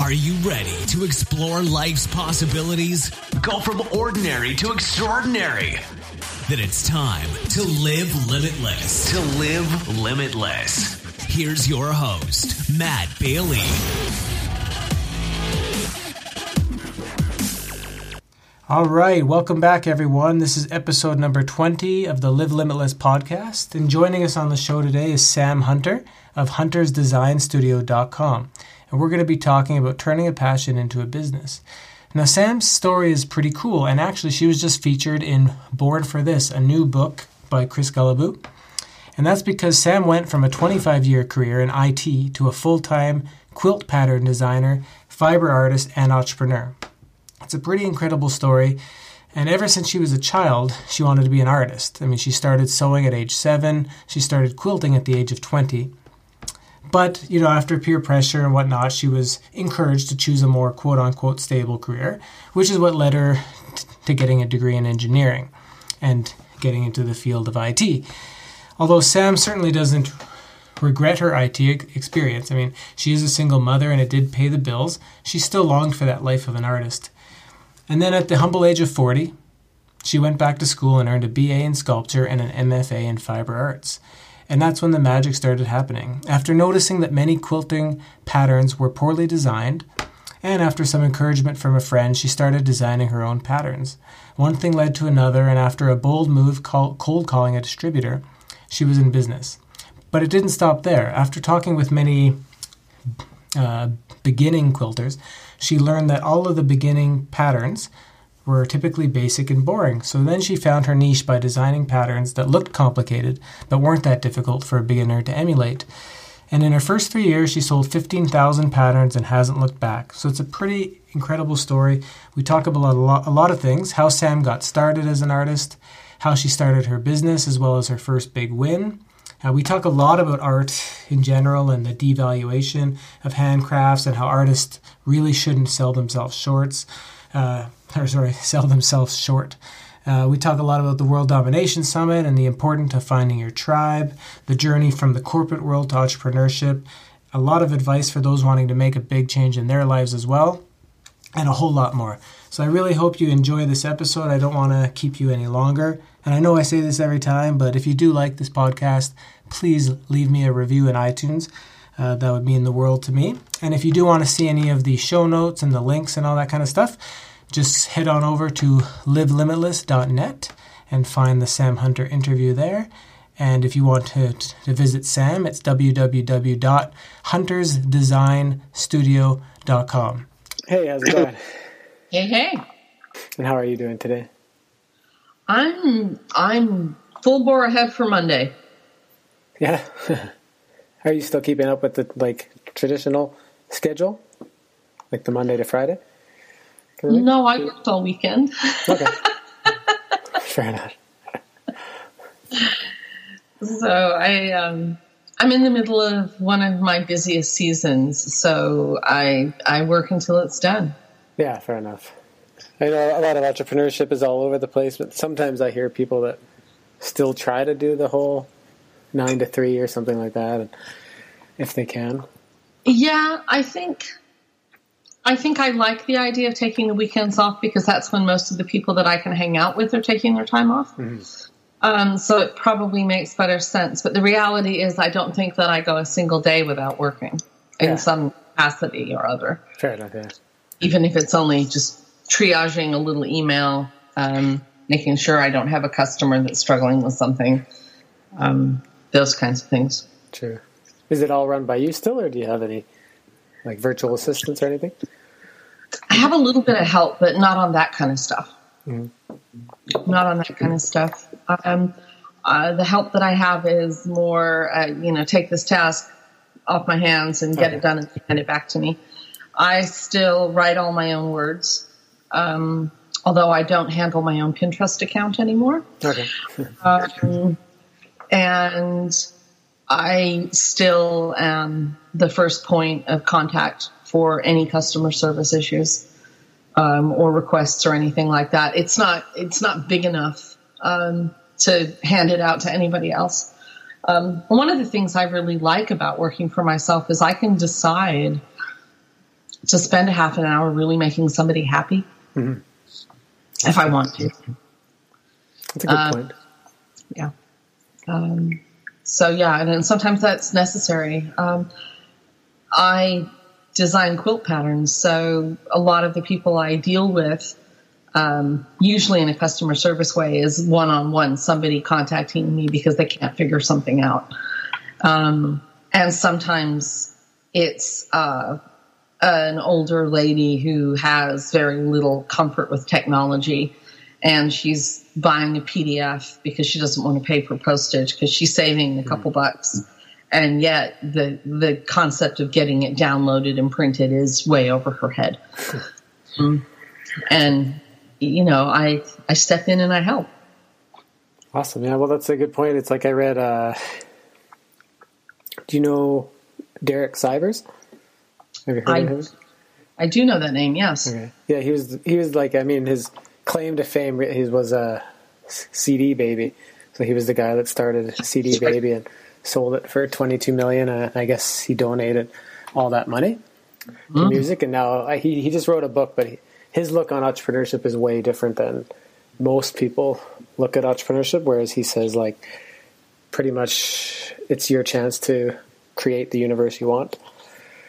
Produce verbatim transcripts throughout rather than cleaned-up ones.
Are you ready to explore life's possibilities? Go from ordinary to extraordinary. Then it's time to live limitless. To live limitless. Here's your host, Matt Bailey. All right, welcome back, everyone. This is episode number twenty of the Live Limitless podcast. And joining us on the show today is Sam Hunter of hunters design studio dot com. And we're going to be talking about turning a passion into a business. Now, Sam's story is pretty cool. And actually, she was just featured in Born for This, a new book by Chris Gallabu. And that's because Sam went from a twenty-five year career in I T to a full-time quilt pattern designer, fiber artist, and entrepreneur. It's a pretty incredible story, and ever since she was a child, she wanted to be an artist. I mean, she started sewing at age seven, she started quilting at the age of twenty. But, you know, after peer pressure and whatnot, she was encouraged to choose a more quote-unquote stable career, which is what led her t- to getting a degree in engineering and getting into the field of I T. Although Sam certainly doesn't regret her I T experience. I mean, she is a single mother and it did pay the bills. She still longed for that life of an artist. And then at the humble age of forty, she went back to school and earned a B A in sculpture and an M F A in fiber arts. And that's when the magic started happening. After noticing that many quilting patterns were poorly designed, and after some encouragement from a friend, she started designing her own patterns. One thing led to another, and after a bold move call, cold calling a distributor, she was in business. But it didn't stop there. After talking with many uh, beginning quilters, she learned that all of the beginning patterns were typically basic and boring. So then she found her niche by designing patterns that looked complicated, but weren't that difficult for a beginner to emulate. And in her first three years, she sold fifteen thousand patterns and hasn't looked back. So it's a pretty incredible story. We talk about a lot, a lot of things, how Sam got started as an artist, how she started her business, as well as her first big win. Uh, we talk a lot about art in general and the devaluation of handcrafts and how artists really shouldn't sell themselves shorts, uh, or sorry, sell themselves short. Uh, we talk a lot about the World Domination Summit and the importance of finding your tribe, the journey from the corporate world to entrepreneurship, a lot of advice for those wanting to make a big change in their lives as well, and a whole lot more. So I really hope you enjoy this episode. I don't want to keep you any longer. And I know I say this every time, but if you do like this podcast, please leave me a review in iTunes. Uh, that would mean the world to me. And if you do want to see any of the show notes and the links and all that kind of stuff, just head on over to live limitless dot net and find the Sam Hunter interview there. And if you want to, to visit Sam, it's w w w dot hunters design studio dot com. Hey, how's it going? Hey, hey. And how are you doing today? I'm I'm full bore ahead for Monday. Yeah. Are you still keeping up with the like traditional schedule, like the Monday to Friday? Really? No, I worked all weekend. Okay. Fair enough. So I um, I'm in the middle of one of my busiest seasons, so I I work until it's done. Yeah, fair enough. I know a lot of entrepreneurship is all over the place, but sometimes I hear people that still try to do the whole nine to three or something like that, and if they can. Yeah, I think I think I like the idea of taking the weekends off because that's when most of the people that I can hang out with are taking their time off. Mm-hmm. Um, so it probably makes better sense. But the reality is I don't think that I go a single day without working in yeah. some capacity or other. Fair enough, yeah. Even if it's only just triaging a little email, um, making sure I don't have a customer that's struggling with something, um, those kinds of things. True. Is it all run by you still, or do you have any like virtual assistants or anything? I have a little bit of help, but not on that kind of stuff. Mm-hmm. Not on that kind of stuff. Um, uh, the help that I have is more, uh, you know, take this task off my hands and get oh. it done and hand it back to me. I still write all my own words. Um, although I don't handle my own Pinterest account anymore. Okay. um, and I still am the first point of contact for any customer service issues, um, or requests or anything like that. It's not, it's not big enough, um, to hand it out to anybody else. Um, one of the things I really like about working for myself is I can decide to spend half an hour really making somebody happy, mm-hmm. if I want to. That's a good um, point. Yeah. Um, so, yeah, and, and sometimes that's necessary. Um, I design quilt patterns, so a lot of the people I deal with, um, usually in a customer service way, is one-on-one, somebody contacting me because they can't figure something out. Um, and sometimes it's uh, an older lady who has very little comfort with technology, and she's buying a P D F because she doesn't want to pay for postage because she's saving a couple bucks. And yet the the concept of getting it downloaded and printed is way over her head. um, and, you know, I, I step in and I help. Awesome. Yeah, well, that's a good point. It's like I read... Uh... Do you know Derek Sivers? Have you heard I, of him? I do know that name, yes. Okay. Yeah, he was he was like, I mean, his claim to fame, he was a C D Baby. So he was the guy that started C D Baby and sold it for twenty-two million dollars. And I guess he donated all that money mm-hmm. to music. And now he, he just wrote a book, but he, his look on entrepreneurship is way different than most people look at entrepreneurship, whereas he says, like, pretty much it's your chance to create the universe you want.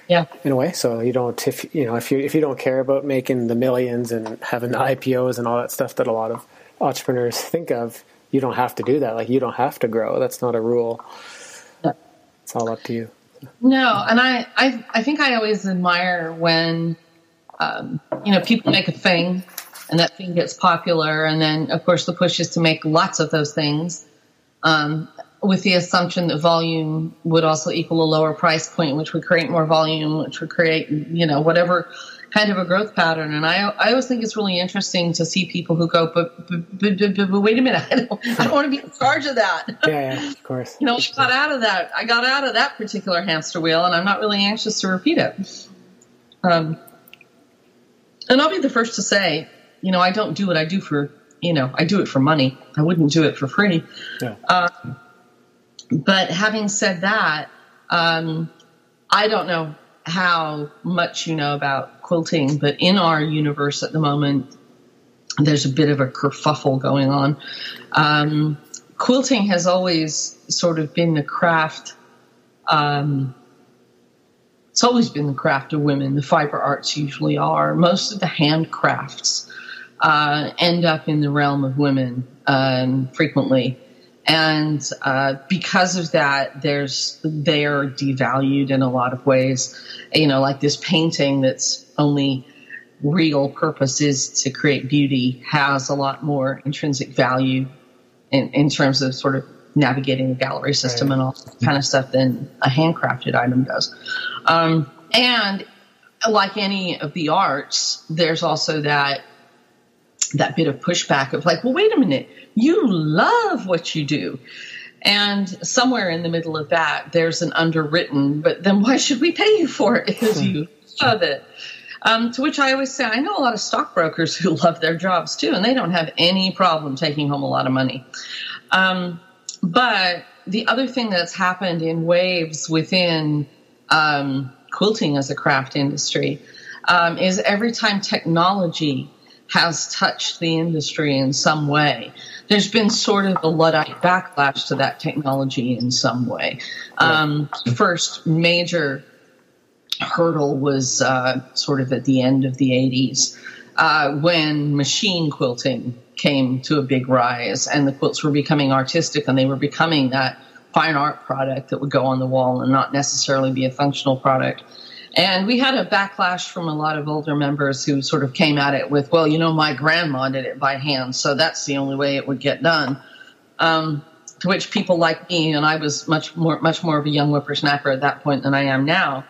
Yeah. In a way. So you don't, if you know, if you, if you don't care about making the millions and having the I P Os and all that stuff that a lot of entrepreneurs think of, you don't have to do that. Like you don't have to grow. That's not a rule. Yeah. It's all up to you. No. And I, I, I think I always admire when, um, you know, people make a thing and that thing gets popular. And then of course the push is to make lots of those things. Um, with the assumption that volume would also equal a lower price point, which would create more volume, which would create, you know, whatever kind of a growth pattern. And I, I always think it's really interesting to see people who go, but, but, but, but, but, but wait a minute, I don't, I don't want to be in charge of that. Yeah, yeah, of course. You know, I got out of that. I got out of that particular hamster wheel, and I'm not really anxious to repeat it. Um, and I'll be the first to say, you know, I don't do what I do for, you know, I do it for money. I wouldn't do it for free. Yeah. Uh, But having said that, um, I don't know how much you know about quilting, but in our universe at the moment, there's a bit of a kerfuffle going on. Um, quilting has always sort of been the craft. Um, it's always been the craft of women. The fiber arts usually are. Most of the handcrafts uh, end up in the realm of women um, frequently. And uh, because of that, there's they are devalued in a lot of ways. You know, like this painting that's only real purpose is to create beauty has a lot more intrinsic value in, in terms of sort of navigating the gallery system right. and all that kind of stuff than a handcrafted item does. Um, and like any of the arts, there's also that that bit of pushback of like, well, wait a minute. You love what you do. And somewhere in the middle of that, there's an underwritten, but then why should we pay you for it because you love it? Um, to which I always say, I know a lot of stockbrokers who love their jobs too, and they don't have any problem taking home a lot of money. Um, but the other thing that's happened in waves within um, quilting as a craft industry um, is every time technology has touched the industry in some way, there's been sort of a Luddite backlash to that technology in some way. Um, the first major hurdle was uh, sort of at the end of the eighties uh, when machine quilting came to a big rise and the quilts were becoming artistic and they were becoming that fine art product that would go on the wall and not necessarily be a functional product. And we had a backlash from a lot of older members who sort of came at it with, well, you know, my grandma did it by hand, so that's the only way it would get done. Um, to which people like me, and I was much more much more of a young whippersnapper at that point than I am now,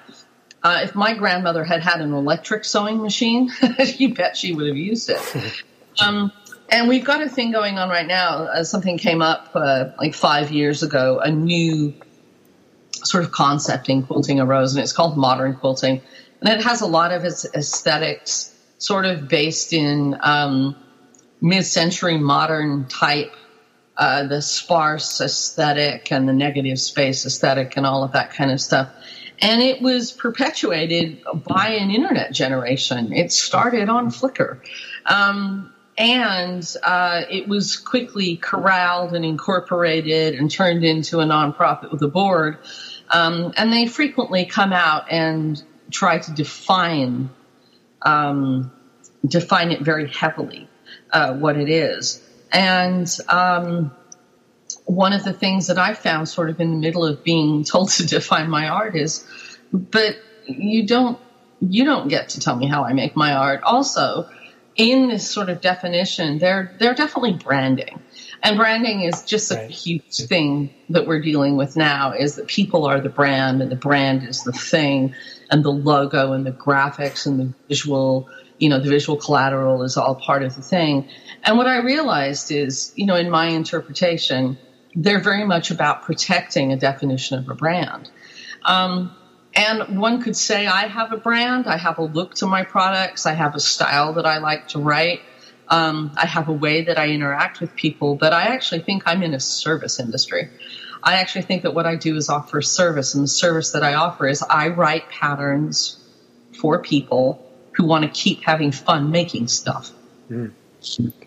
uh, if my grandmother had had an electric sewing machine, you bet she would have used it. Um, and we've got a thing going on right now. Uh, something came up uh, like five years ago, a new sort of concept in quilting arose, and it's called modern quilting. And it has a lot of its aesthetics sort of based in um, mid-century modern type, uh, the sparse aesthetic and the negative space aesthetic and all of that kind of stuff. And it was perpetuated by an internet generation. It started on Flickr. Um, and uh, it was quickly corralled and incorporated and turned into a nonprofit with a board. Um, and they frequently come out and try to define um, define it very heavily, uh, what it is. And um, one of the things that I found sort of in the middle of being told to define my art is, but you don't you don't get to tell me how I make my art. Also, in this sort of definition, they're they're definitely branding. And branding is just a right. huge thing that we're dealing with now, is that people are the brand and the brand is the thing, and the logo and the graphics and the visual, you know, the visual collateral is all part of the thing. And what I realized is, you know, in my interpretation, they're very much about protecting a definition of a brand. Um, and one could say I have a brand, I have a look to my products, I have a style that I like to write. Um, I have a way that I interact with people, but I actually think I'm in a service industry. I actually think that what I do is offer service, and the service that I offer is I write patterns for people who want to keep having fun making stuff. Mm.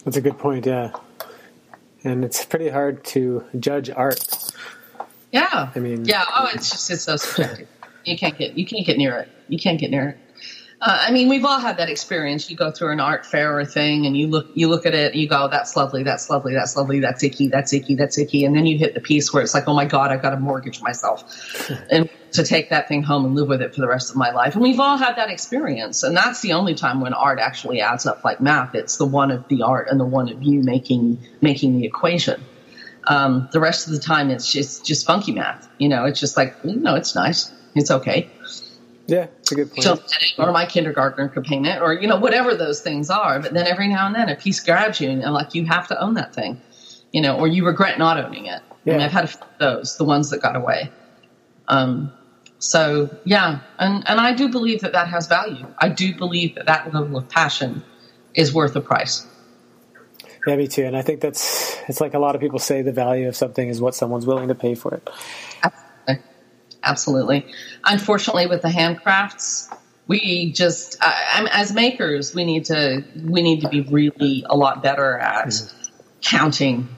That's a good point, yeah. And it's pretty hard to judge art. Yeah. I mean, yeah. Oh, it's just it's so subjective. you can't get you can't get near it. You can't get near it. Uh, I mean, we've all had that experience. You go through an art fair or thing, and you look, you look at it, and you go, "That's lovely, that's lovely, that's lovely, that's icky, that's icky, that's icky," and then you hit the piece where it's like, "Oh my God, I've got to mortgage myself and to take that thing home and live with it for the rest of my life." And we've all had that experience, and that's the only time when art actually adds up like math. It's the one of the art and the one of you making making the equation. Um, the rest of the time, it's just just funky math. You know, it's just like, you know, it's nice, it's okay. Yeah, it's a good point. So, or my kindergartner could paint it, or, you know, whatever those things are. But then every now and then a piece grabs you and, like, you have to own that thing, you know, or you regret not owning it. Yeah. And I've had a few of those, the ones that got away. Um, so, yeah. And, and I do believe that that has value. I do believe that that level of passion is worth a price. Yeah, me too. And I think that's, it's like a lot of people say the value of something is what someone's willing to pay for it. Absolutely. Absolutely. Unfortunately, with the handcrafts, we just uh, as makers, we need to we need to be really a lot better at mm. counting.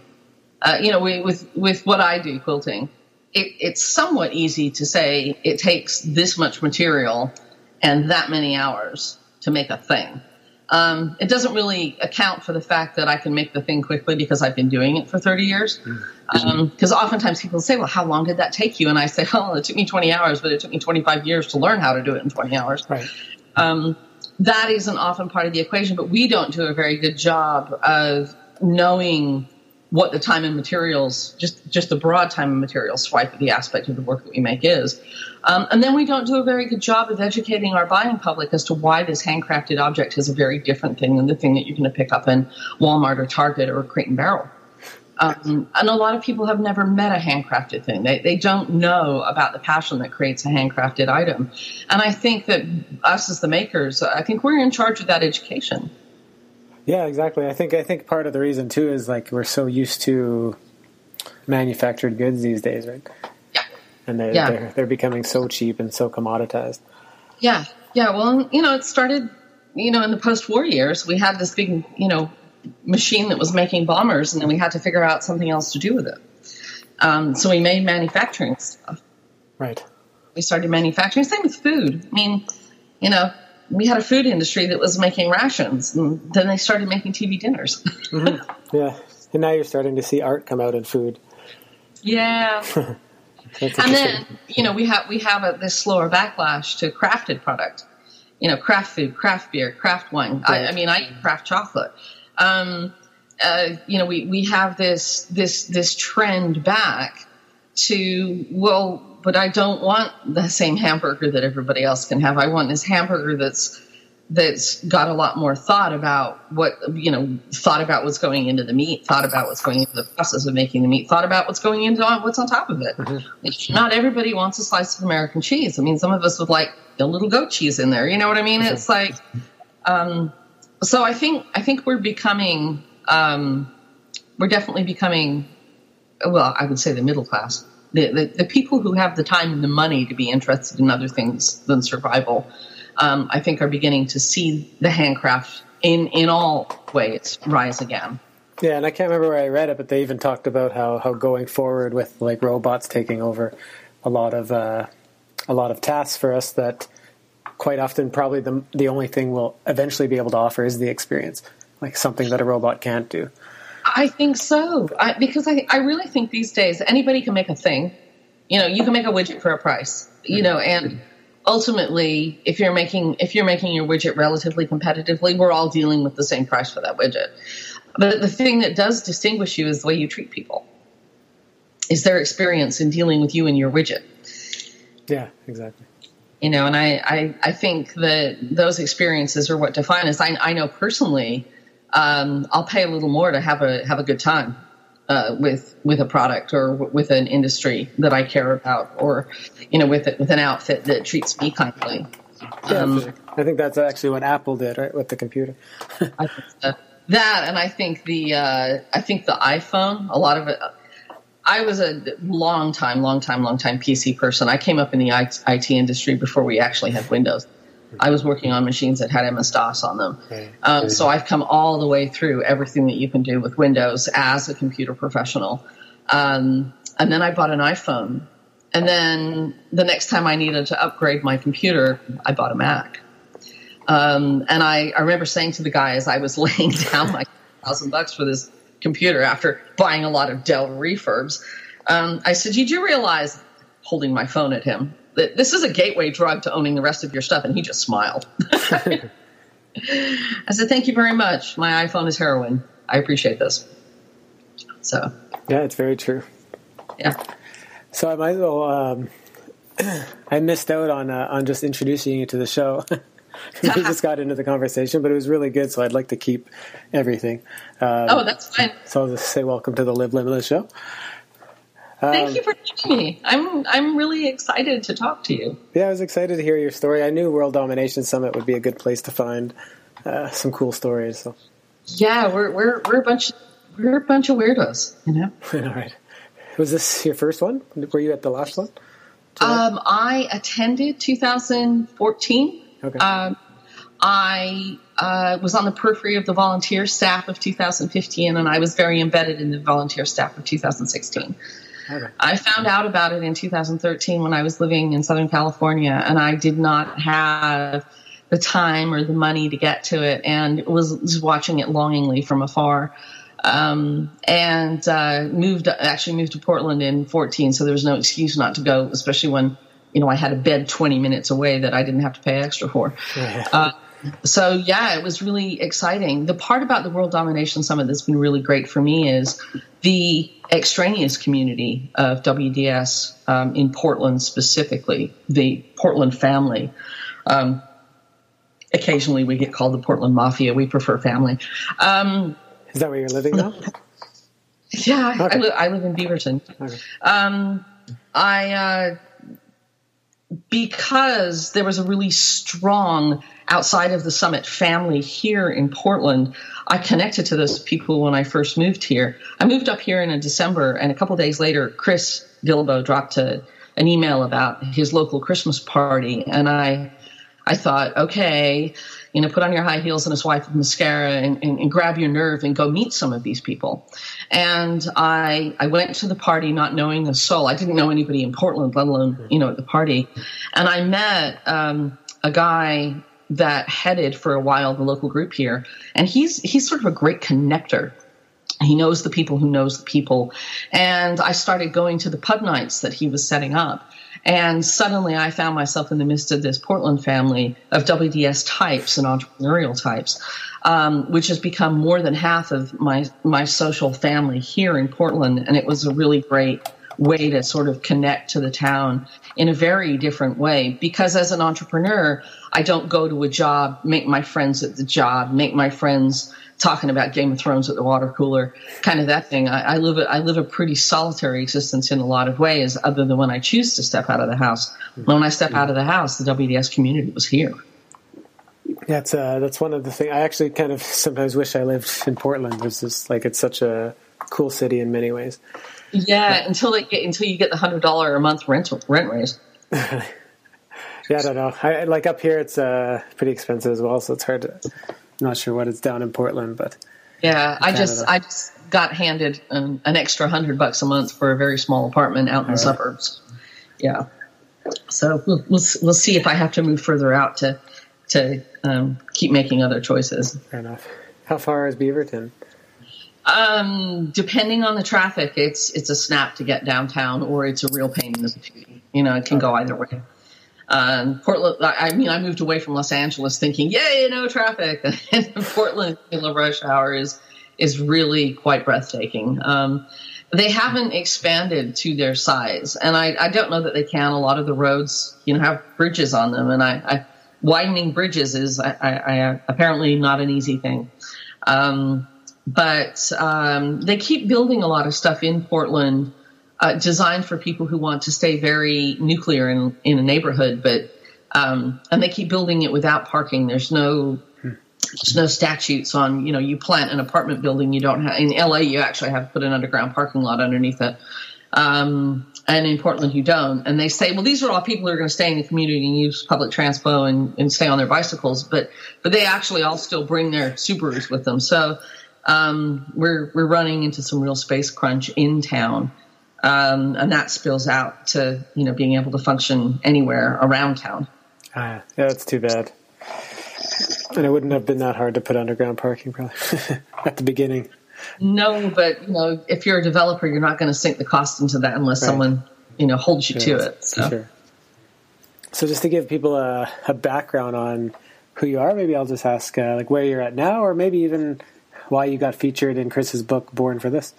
Uh, you know, we, with with what I do, quilting, it, it's somewhat easy to say it takes this much material and that many hours to make a thing. Um, it doesn't really account for the fact that I can make the thing quickly because I've been doing it for thirty years. Because um, oftentimes people say, well, how long did that take you? And I say, oh, it took me twenty hours, but it took me twenty-five years to learn how to do it in twenty hours. Right. Um, that isn't often part of the equation, but we don't do a very good job of knowing what the time and materials, just, just the broad time and materials swipe at the aspect of the work that we make is. Um, and then we don't do a very good job of educating our buying public as to why this handcrafted object is a very different thing than the thing that you're going to pick up in Walmart or Target or Crate and Barrel. Um, and a lot of people have never met a handcrafted thing. They they don't know about the passion that creates a handcrafted item. And I think that us as the makers, I think we're in charge of that education. Yeah, exactly. I think I think part of the reason too is like we're so used to manufactured goods these days, right? Yeah. And they're yeah. they're, they're becoming so cheap and so commoditized. Yeah, yeah. Well, you know, it started, you know, in the post-war years. We had this big, you know, machine that was making bombers, and then we had to figure out something else to do with it. Um, so we made manufacturing stuff. Right. We started manufacturing. Same with food. I mean, you know. We had a food industry that was making rations, and then they started making T V dinners. mm-hmm. Yeah, and now you're starting to see art come out in food. Yeah, and then you know we have we have a, this slower backlash to crafted product. You know, craft food, craft beer, craft wine. Right. I, I mean, I eat craft chocolate. Um, uh, you know, we, we have this this this trend back to well. But I don't want the same hamburger that everybody else can have. I want this hamburger that's that's got a lot more thought about what, you know, thought about what's going into the meat, thought about what's going into the process of making the meat, thought about what's going into what's on top of it. Mm-hmm. Not everybody wants a slice of American cheese. I mean, some of us would like a little goat cheese in there. You know what I mean? Mm-hmm. It's like, um, so I think I think we're becoming, um, we're definitely becoming, well, I would say the middle class. the, the, the people who have the time and the money to be interested in other things than survival, um, I think are beginning to see the handcraft in, in all ways rise again. Yeah, and I can't remember where I read it, but they even talked about how, how going forward with like robots taking over a lot of uh, a lot of tasks for us that quite often probably the the only thing we'll eventually be able to offer is the experience, like something that a robot can't do. I think so, I, because I I really think these days anybody can make a thing. You know, you can make a widget for a price. You know, and ultimately, if you're making if you're making your widget relatively competitively, we're all dealing with the same price for that widget. But the thing that does distinguish you is the way you treat people, is their experience in dealing with you and your widget. Yeah, exactly. You know, and I, I, I think that those experiences are what define us. I, I know personally, um, I'll pay a little more to have a have a good time uh, with with a product or w- with an industry that I care about, or you know, with it, with an outfit that treats me kindly. Yeah, um, I think that's actually what Apple did, right, with the computer. I think so. That, and I think the uh, I think the iPhone, a lot of it. I was a long time, long time, long time P C person. I came up in the I T industry before we actually had Windows. I was working on machines that had M S DOS on them. Um, so I've come all the way through everything that you can do with Windows as a computer professional. Um, and then I bought an iPhone. And then the next time I needed to upgrade my computer, I bought a Mac. Um, and I, I remember saying to the guy as I was laying down my thousand bucks for this computer after buying a lot of Dell refurbs, um, I said, "Did you realize," holding my phone at him, "that this is a gateway drug to owning the rest of your stuff?" And he just smiled. I said, "Thank you very much. My iPhone is heroin. I appreciate this." So yeah, it's very true. Yeah. So I might as well. Um, I missed out on uh, on just introducing you to the show. We just got into the conversation, but it was really good, so I'd like to keep everything. Um, oh, that's fine. So I'll just say welcome to the Live Limitless Show. Um, Thank you for having me. I'm I'm really excited to talk to you. Yeah, I was excited to hear your story. I knew World Domination Summit would be a good place to find uh, some cool stories. So. Yeah, we're we're we're a bunch we're a bunch of weirdos, you know. All right. Was this your first one? Were you at the last one? Um, I attended two thousand fourteen. Okay. Um, I uh, was on the periphery of the volunteer staff of two thousand fifteen, and I was very embedded in the volunteer staff of two thousand sixteen. Okay. I found out about it in two thousand thirteen when I was living in Southern California, and I did not have the time or the money to get to it, and was just watching it longingly from afar. Um, and uh, moved actually moved to Portland in fourteen, so there was no excuse not to go, especially when, you know, I had a bed twenty minutes away that I didn't have to pay extra for. Yeah. Uh, so, yeah, it was really exciting. The part about the World Domination Summit that's been really great for me is the extraneous community of W D S um, in Portland specifically, the Portland family. Um, occasionally we get called the Portland Mafia. We prefer family. Um, is that where you're living now? Yeah, okay. I, I, li- I live in Beaverton. Okay. Um, I... Uh, Because there was a really strong outside of the summit family here in Portland, I connected to those people when I first moved here. I moved up here in December, and a couple of days later, Chris Dilbo dropped a, an email about his local Christmas party, and I, I thought, okay, you know, put on your high heels and a swipe of mascara and, and, and grab your nerve and go meet some of these people. And I I went to the party not knowing a soul. I didn't know anybody in Portland, let alone, you know, at the party. And I met um, a guy that headed for a while the local group here. And he's he's sort of a great connector. He knows the people who knows the people. And I started going to the pub nights that he was setting up. And suddenly I found myself in the midst of this Portland family of W D S types and entrepreneurial types, um, which has become more than half of my, my social family here in Portland. And it was a really great way to sort of connect to the town in a very different way, because as an entrepreneur, I don't go to a job, make my friends at the job, make my friends talking about Game of Thrones at the water cooler, kind of that thing. I, I live a, I live a pretty solitary existence in a lot of ways, other than when I choose to step out of the house. And when I step out of the house, the W D S community was here. Yeah, it's, uh, that's one of the things. I actually kind of sometimes wish I lived in Portland. There's just like, it's such a cool city in many ways. Yeah, but, until it get, until you get the hundred dollar a month rent rent raise. Yeah, I don't know. I, like up here, it's uh, pretty expensive as well, so it's hard to. I'm not sure what it's down in Portland, but yeah, I just I just got handed um, an extra hundred bucks a month for a very small apartment out in all the right. suburbs. Yeah, so we'll, we'll we'll see if I have to move further out to to um, keep making other choices. Fair enough. How far is Beaverton? Um, depending on the traffic, it's it's a snap to get downtown, or it's a real pain in the booty. You know, it can go either way. Um, Portland. I mean, I moved away from Los Angeles thinking, "Yay, no traffic!" And Portland in the rush hour is is really quite breathtaking. Um, they haven't expanded to their size, and I, I don't know that they can. A lot of the roads, you know, have bridges on them, and I, I widening bridges is I, I, I, apparently not an easy thing. Um, But um, they keep building a lot of stuff in Portland uh, designed for people who want to stay very nuclear in, in a neighborhood. But um, and they keep building it without parking. There's no there's no statutes on, you know, you plant an apartment building. You don't have in L A. You actually have to put an underground parking lot underneath it. Um, and in Portland, you don't. And they say, well, these are all people who are going to stay in the community and use public transpo and, and stay on their bicycles. But but they actually all still bring their Subarus with them. So. Um, we're we're running into some real space crunch in town, um, and that spills out to you know being able to function anywhere around town. Ah, yeah, that's too bad. And it wouldn't have been that hard to put underground parking probably at the beginning. No, but you know if you're a developer, you're not going to sink the cost into that unless right. someone you know holds you sure, to it. So. Sure. So just to give people a, a background on who you are, maybe I'll just ask uh, like where you're at now, or maybe even. Why you got featured in Chris's book, Born for This.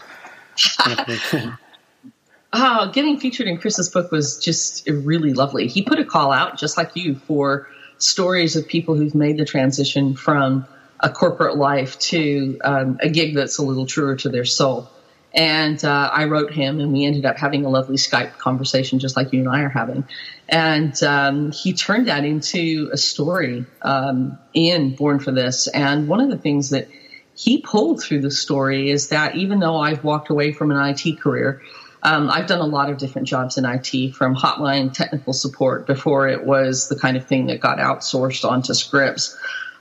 Oh, getting featured in Chris's book was just really lovely. He put a call out, just like you, for stories of people who've made the transition from a corporate life to um, a gig that's a little truer to their soul. And uh, I wrote him, and we ended up having a lovely Skype conversation, just like you and I are having. And um, he turned that into a story um, in Born for This. And one of the things that he pulled through the story is that even though I've walked away from an I T career, um, I've done a lot of different jobs in I T, from hotline technical support before it was the kind of thing that got outsourced onto scripts.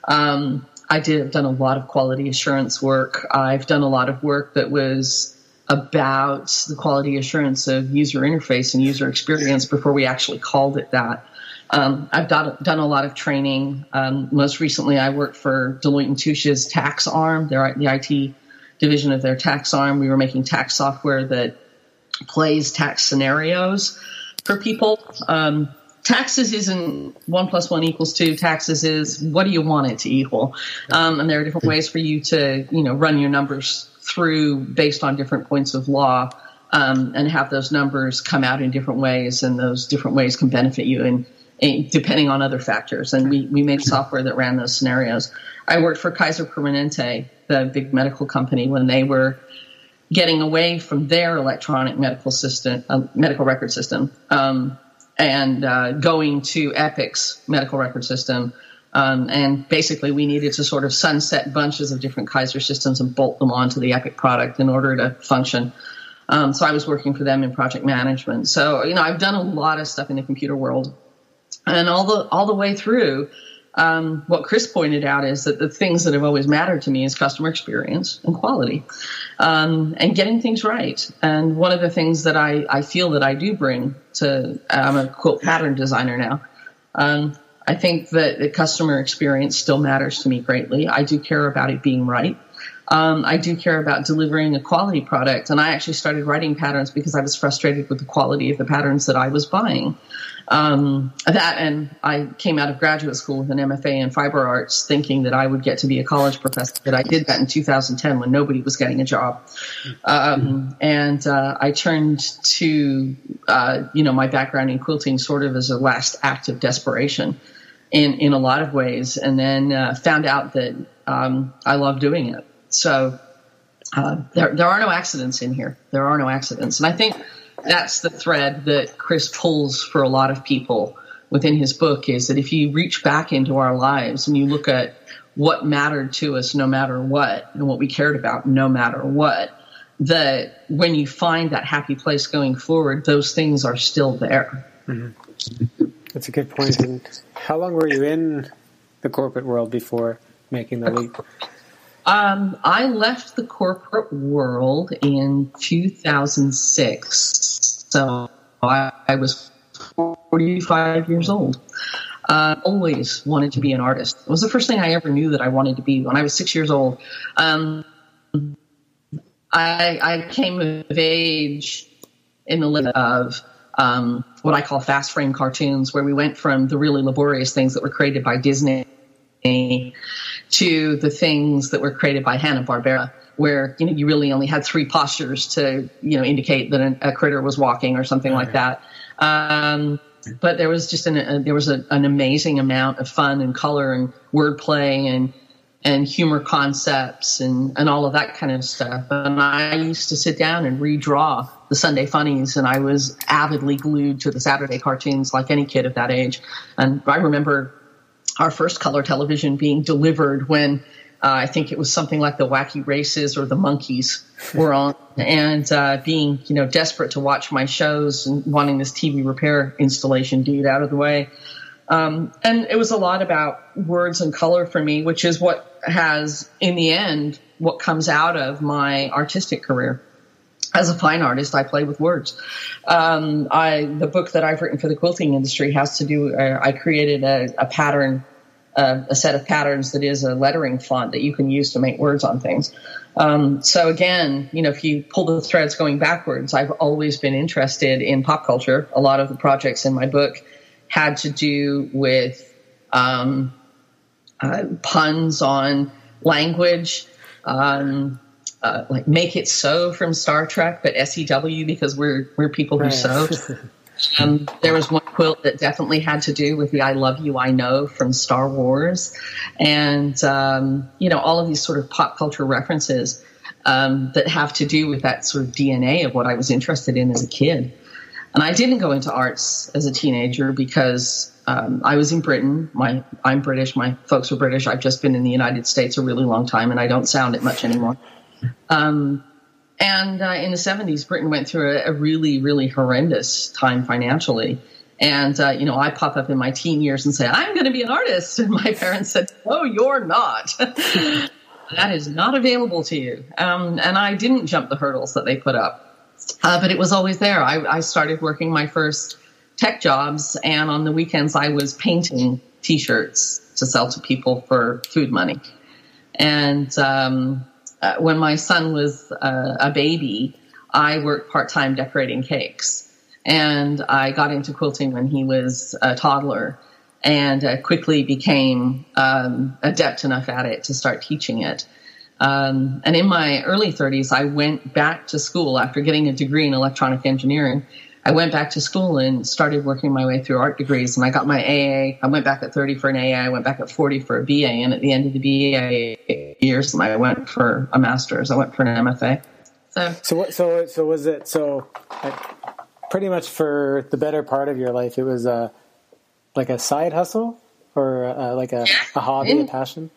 Um, I did have done a lot of quality assurance work. I've done a lot of work that was about the quality assurance of user interface and user experience before we actually called it that. Um, I've done, done a lot of training. Um, most recently, I worked for Deloitte and Touche's tax arm, their, the I T division of their tax arm. We were making tax software that plays tax scenarios for people. Um, taxes isn't one plus one equals two. Taxes is what do you want it to equal? Um, and there are different ways for you to, you know, run your numbers through based on different points of law um, and have those numbers come out in different ways, and those different ways can benefit you in depending on other factors. And we, we made software that ran those scenarios. I worked for Kaiser Permanente, the big medical company, when they were getting away from their electronic medical system, uh, medical record system, um, and uh, going to Epic's medical record system. Um, and basically we needed to sort of sunset bunches of different Kaiser systems and bolt them onto the Epic product in order to function. Um, so I was working for them in project management. So, you know, I've done a lot of stuff in the computer world. And all the all the way through, um, what Chris pointed out is that the things that have always mattered to me is customer experience and quality, um, and getting things right. And one of the things that I, I feel that I do bring to – I'm a, quote, pattern designer now. Um, I think that the customer experience still matters to me greatly. I do care about it being right. Um, I do care about delivering a quality product. And I actually started writing patterns because I was frustrated with the quality of the patterns that I was buying. Um, that and I came out of graduate school with an M F A in fiber arts thinking that I would get to be a college professor, but I did that in two thousand ten when nobody was getting a job. Um, and uh, I turned to, uh, you know, my background in quilting sort of as a last act of desperation in, in a lot of ways, and then uh, found out that um, I love doing it. So uh, there, there are no accidents in here. There are no accidents. And I think that's the thread that Chris pulls for a lot of people within his book, is that if you reach back into our lives and you look at what mattered to us no matter what, and what we cared about no matter what, that when you find that happy place going forward, those things are still there. Mm-hmm. That's a good point. And how long were you in the corporate world before making the leap? Um, I left the corporate world in two thousand six, so I, I was forty-five years old. Uh, always wanted to be an artist. It was the first thing I ever knew that I wanted to be when I was six years old. Um, I, I came of age in the middle of um, what I call fast frame cartoons, where we went from the really laborious things that were created by Disney to the things that were created by Hanna-Barbera, where, you know, you really only had three postures to, you know, indicate that an, a critter was walking or something like that. Um, but there was just an, a, there was a, an amazing amount of fun and color and wordplay and and humor concepts and, and all of that kind of stuff. And I used to sit down and redraw the Sunday funnies, and I was avidly glued to the Saturday cartoons like any kid of that age. And I remember our first color television being delivered when uh, I think it was something like The Wacky Races or The Monkees were on, and uh, being, you know, desperate to watch my shows and wanting this T V repair installation dude out of the way. Um, and it was a lot about words and color for me, which is what has, in the end, what comes out of my artistic career. As a fine artist, I play with words. Um, I, the book that I've written for the quilting industry has to do, uh, I created a, a pattern, uh, a set of patterns that is a lettering font that you can use to make words on things. Um, so again, you know, if you pull the threads going backwards, I've always been interested in pop culture. A lot of the projects in my book had to do with um, uh, puns on language, um, uh, like Make It So from Star Trek, but S E W because we're we're people who sew. Um, there was one quilt that definitely had to do with the I Love You, I Know from Star Wars. And, um, you know, all of these sort of pop culture references um, that have to do with that sort of D N A of what I was interested in as a kid. And I didn't go into arts as a teenager because um, I was in Britain. My, I'm British. My folks were British. I've just been in the United States a really long time, and I don't sound it much anymore. Um, and uh, in the seventies, Britain went through a, a really, really horrendous time financially. And, uh, you know, I pop up in my teen years and say, I'm going to be an artist. And my parents said, no, you're not. That is not available to you. Um, and I didn't jump the hurdles that they put up. Uh, but it was always there. I, I started working my first tech jobs, and on the weekends I was painting T-shirts to sell to people for food money. And um, uh, when my son was uh, a baby, I worked part-time decorating cakes. And I got into quilting when he was a toddler and uh, quickly became um, adept enough at it to start teaching it. Um, and in my early thirties, I went back to school after getting a degree in electronic engineering. I went back to school and started working my way through art degrees. And I got my A A. I went back at thirty for an A A. I went back at forty for a B A. And at the end of the B A years, I went for a master's. I went for an M F A. So, so what, so, so was it? So, like, pretty much for the better part of your life, it was a like a side hustle or uh, like a, a hobby, in- a passion.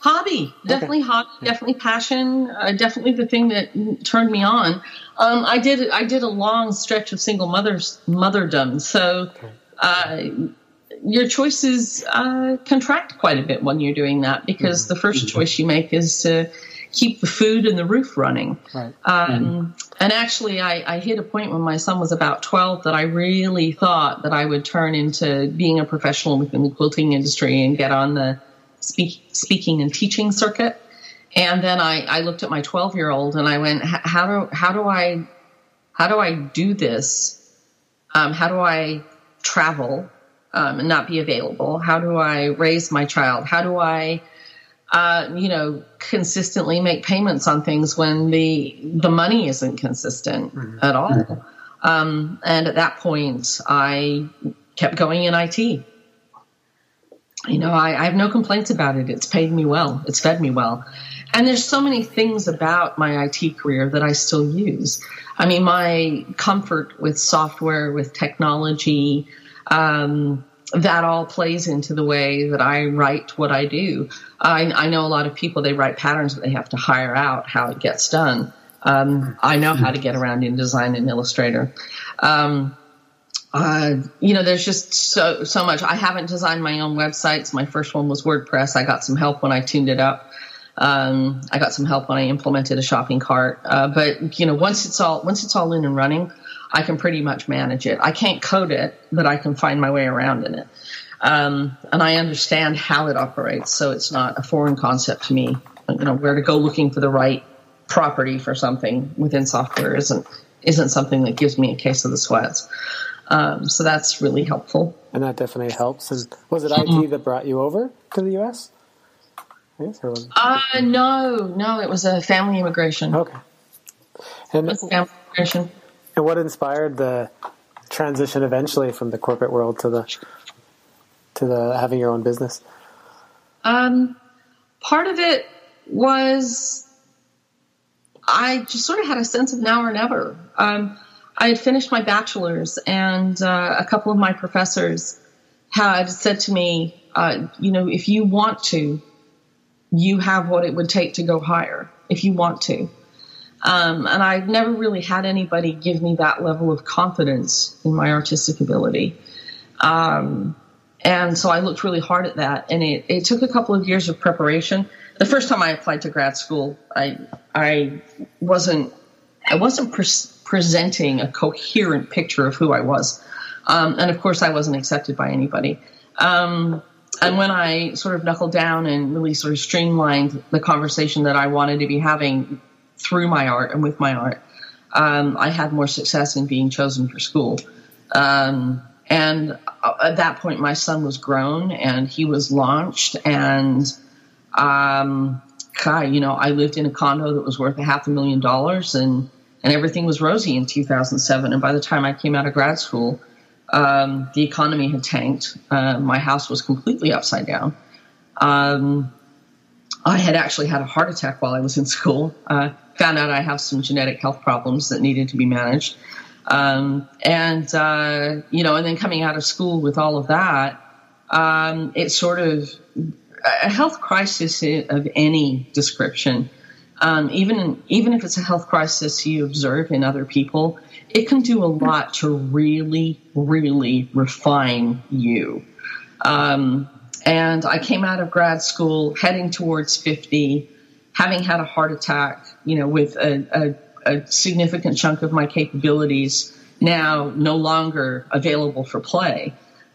Hobby, definitely okay. hobby, definitely passion, uh, definitely the thing that turned me on. Um, I did, I did a long stretch of single mother's motherdom. So, uh, your choices, uh, contract quite a bit when you're doing that, because mm-hmm. the first mm-hmm. choice you make is to keep the food and the roof running. Right. Um, mm-hmm. and actually I, I hit a point when my son was about twelve that I really thought that I would turn into being a professional within the quilting industry and get on the Speak, speaking and teaching circuit. And then I, I looked at my twelve year old and I went, how do, how do I, how do I do this? Um, how do I travel, um, and not be available? How do I raise my child? How do I, uh, you know, consistently make payments on things when the, the money isn't consistent mm-hmm. at all? Mm-hmm. Um, and at that point I kept going in I T. You know, I, I have no complaints about it. It's paid me well. It's fed me well. And there's so many things about my I T career that I still use. I mean, my comfort with software, with technology, um, that all plays into the way that I write what I do. I, I know a lot of people, they write patterns that they have to hire out how it gets done. Um, I know how to get around InDesign and Illustrator. Um, uh, you know, there's just so, so much. I haven't designed my own websites. My first one was WordPress. I got some help when I tuned it up. Um, I got some help when I implemented a shopping cart. Uh, but you know, once it's all, once it's all in and running, I can pretty much manage it. I can't code it, but I can find my way around in it. Um, and I understand how it operates. So it's not a foreign concept to me, you know, where to go looking for the right property for something within software isn't, isn't something that gives me a case of the sweats. Um, so that's really helpful. And that definitely helps. And was it I T that brought you over to the U S? Yes, or was it? Uh, no, no, it was a family immigration. Okay. And, it was family immigration. And what inspired the transition eventually from the corporate world to the, to the having your own business? Um, part of it was I just sort of had a sense of now or never. Um, I had finished my bachelor's, and uh, a couple of my professors had said to me, uh, you know, if you want to, you have what it would take to go higher if you want to. Um, and I've never really had anybody give me that level of confidence in my artistic ability. Um, and so I looked really hard at that. And it, it took a couple of years of preparation. The first time I applied to grad school, I, I wasn't, I wasn't pre- presenting a coherent picture of who I was. Um, and of course I wasn't accepted by anybody. Um, And when I sort of knuckled down and really sort of streamlined the conversation that I wanted to be having through my art and with my art, um, I had more success in being chosen for school. Um, and at that point, my son was grown and he was launched. And, um, God, you know, I lived in a condo that was worth a half a million dollars and, and everything was rosy in two thousand seven. And by the time I came out of grad school, Um, the economy had tanked. Uh, my house was completely upside down. Um, I had actually had a heart attack while I was in school. Uh, found out I have some genetic health problems that needed to be managed. Um, and, uh, you know, and then coming out of school with all of that, um, it's sort of a health crisis of any description. Um, even, even if it's a health crisis you observe in other people, it can do a lot to really, really refine you. Um, and I came out of grad school heading towards fifty, having had a heart attack, you know, with a, a, a significant chunk of my capabilities now no longer available for play,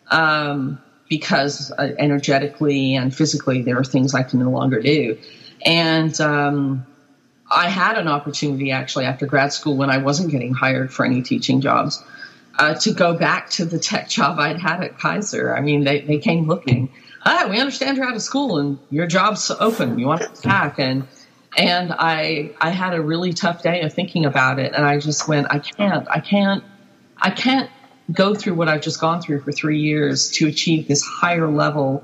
um, because uh, energetically and physically there are things I can no longer do. And, um, I had an opportunity actually after grad school when I wasn't getting hired for any teaching jobs uh, to go back to the tech job I'd had at Kaiser. I mean, they, they came looking, ah, we understand you're out of school and your job's open. You want to come back. And, and I, I had a really tough day of thinking about it. And I just went, I can't, I can't, I can't go through what I've just gone through for three years to achieve this higher level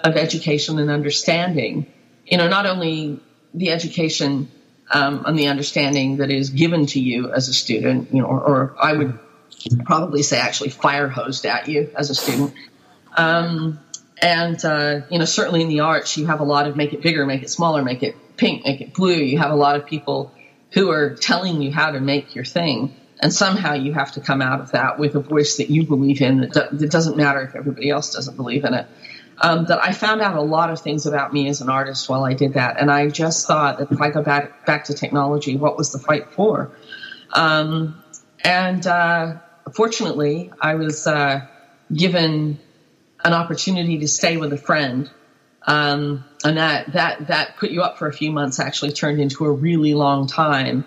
of education and understanding, you know, not only the education Um, and the understanding that is given to you as a student, you know, or, or I would probably say actually fire hosed at you as a student. Um, and, uh, you know, certainly in the arts, you have a lot of make it bigger, make it smaller, make it pink, make it blue. You have a lot of people who are telling you how to make your thing. And somehow you have to come out of that with a voice that you believe in that, do- that doesn't matter if everybody else doesn't believe in it. Um, that I found out a lot of things about me as an artist while I did that. And I just thought that if I go back, back to technology, what was the fight for? Um, and, uh, fortunately I was, uh, given an opportunity to stay with a friend. Um, and that, that, that put you up for a few months actually turned into a really long time.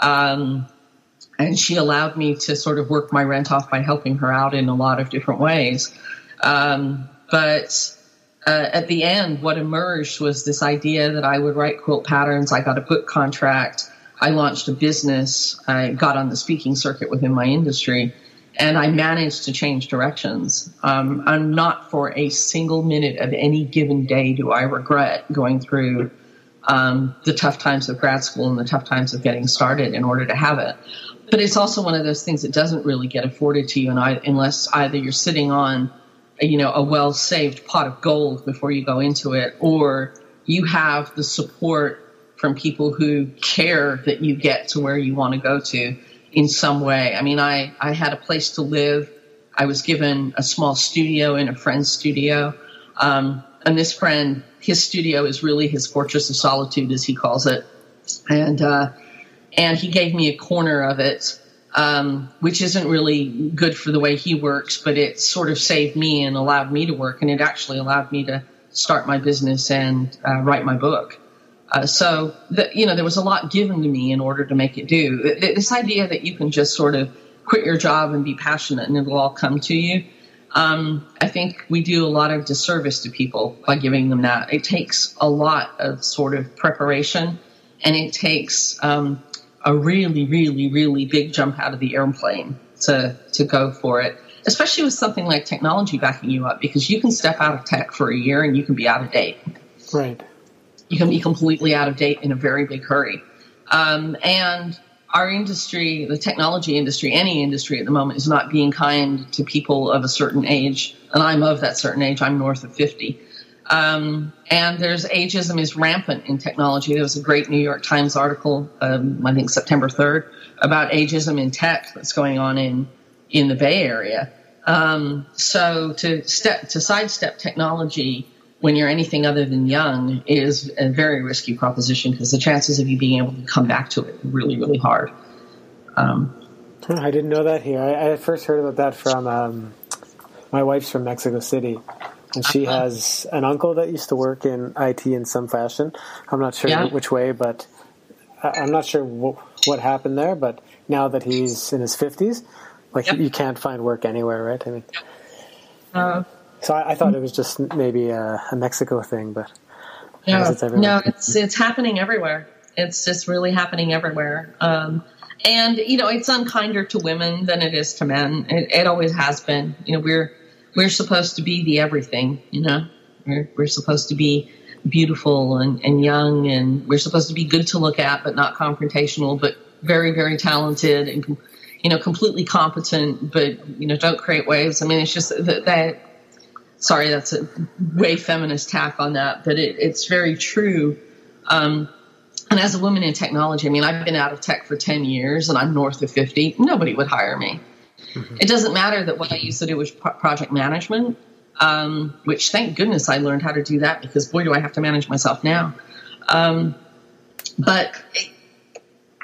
Um, and she allowed me to sort of work my rent off by helping her out in a lot of different ways. Um, But uh, at the end, what emerged was this idea that I would write quilt patterns. I got a book contract. I launched a business. I got on the speaking circuit within my industry, and I managed to change directions. Um, I'm not for a single minute of any given day do I regret going through um, the tough times of grad school and the tough times of getting started in order to have it. But it's also one of those things that doesn't really get afforded to you and I, unless either you're sitting on you know, a well-saved pot of gold before you go into it, or you have the support from people who care that you get to where you want to go to in some way. I mean, I, I had a place to live. I was given a small studio in a friend's studio. Um, and this friend, his studio is really his fortress of solitude, as he calls it. And, uh, and he gave me a corner of it, um, which isn't really good for the way he works, but it sort of saved me and allowed me to work. And it actually allowed me to start my business and uh, write my book. Uh, so, the, you know, there was a lot given to me in order to make it do. This idea that you can just sort of quit your job and be passionate and it'll all come to you, um, I think we do a lot of disservice to people by giving them that. It takes a lot of sort of preparation, and it takes um, a really, really, really big jump out of the airplane to, to go for it, especially with something like technology backing you up, because you can step out of tech for a year and you can be out of date. Right. You can be completely out of date in a very big hurry. Um, and our industry, the technology industry, any industry at the moment, is not being kind to people of a certain age. And I'm of that certain age. I'm north of fifty. Um, and there's ageism is rampant in technology. There was a great New York Times article, um, I think September third, about ageism in tech that's going on in, in the Bay Area. Um, so to step, to sidestep technology when you're anything other than young is a very risky proposition, because the chances of you being able to come back to it are really, really hard. Um, I didn't know that here. I, I first heard about that from um, my wife's from Mexico City, and she uh-huh. has an uncle that used to work in I T in some fashion. I'm not sure yeah. which way, but I, I'm not sure wh- what happened there. But now that he's in his fifties, like yep. you can't find work anywhere, right? I mean. Uh, So I, I thought it was just maybe a, a Mexico thing, but yeah. it's no, it's it's happening everywhere. It's just really happening everywhere. Um, and, you know, it's unkinder to women than it is to men. It, it always has been. You know, we're we're supposed to be the everything, you know. We're, we're supposed to be beautiful and, and young, and we're supposed to be good to look at but not confrontational, but very, very talented and, you know, completely competent, but, you know, don't create waves. I mean, it's just that... that Sorry, that's a way feminist tack on that, but it, it's very true. Um, and as a woman in technology, I mean, I've been out of tech for ten years and I'm north of fifty. Nobody would hire me. Mm-hmm. It doesn't matter that what I used to do was project management, um, which thank goodness I learned how to do that, because boy, do I have to manage myself now. Um, but,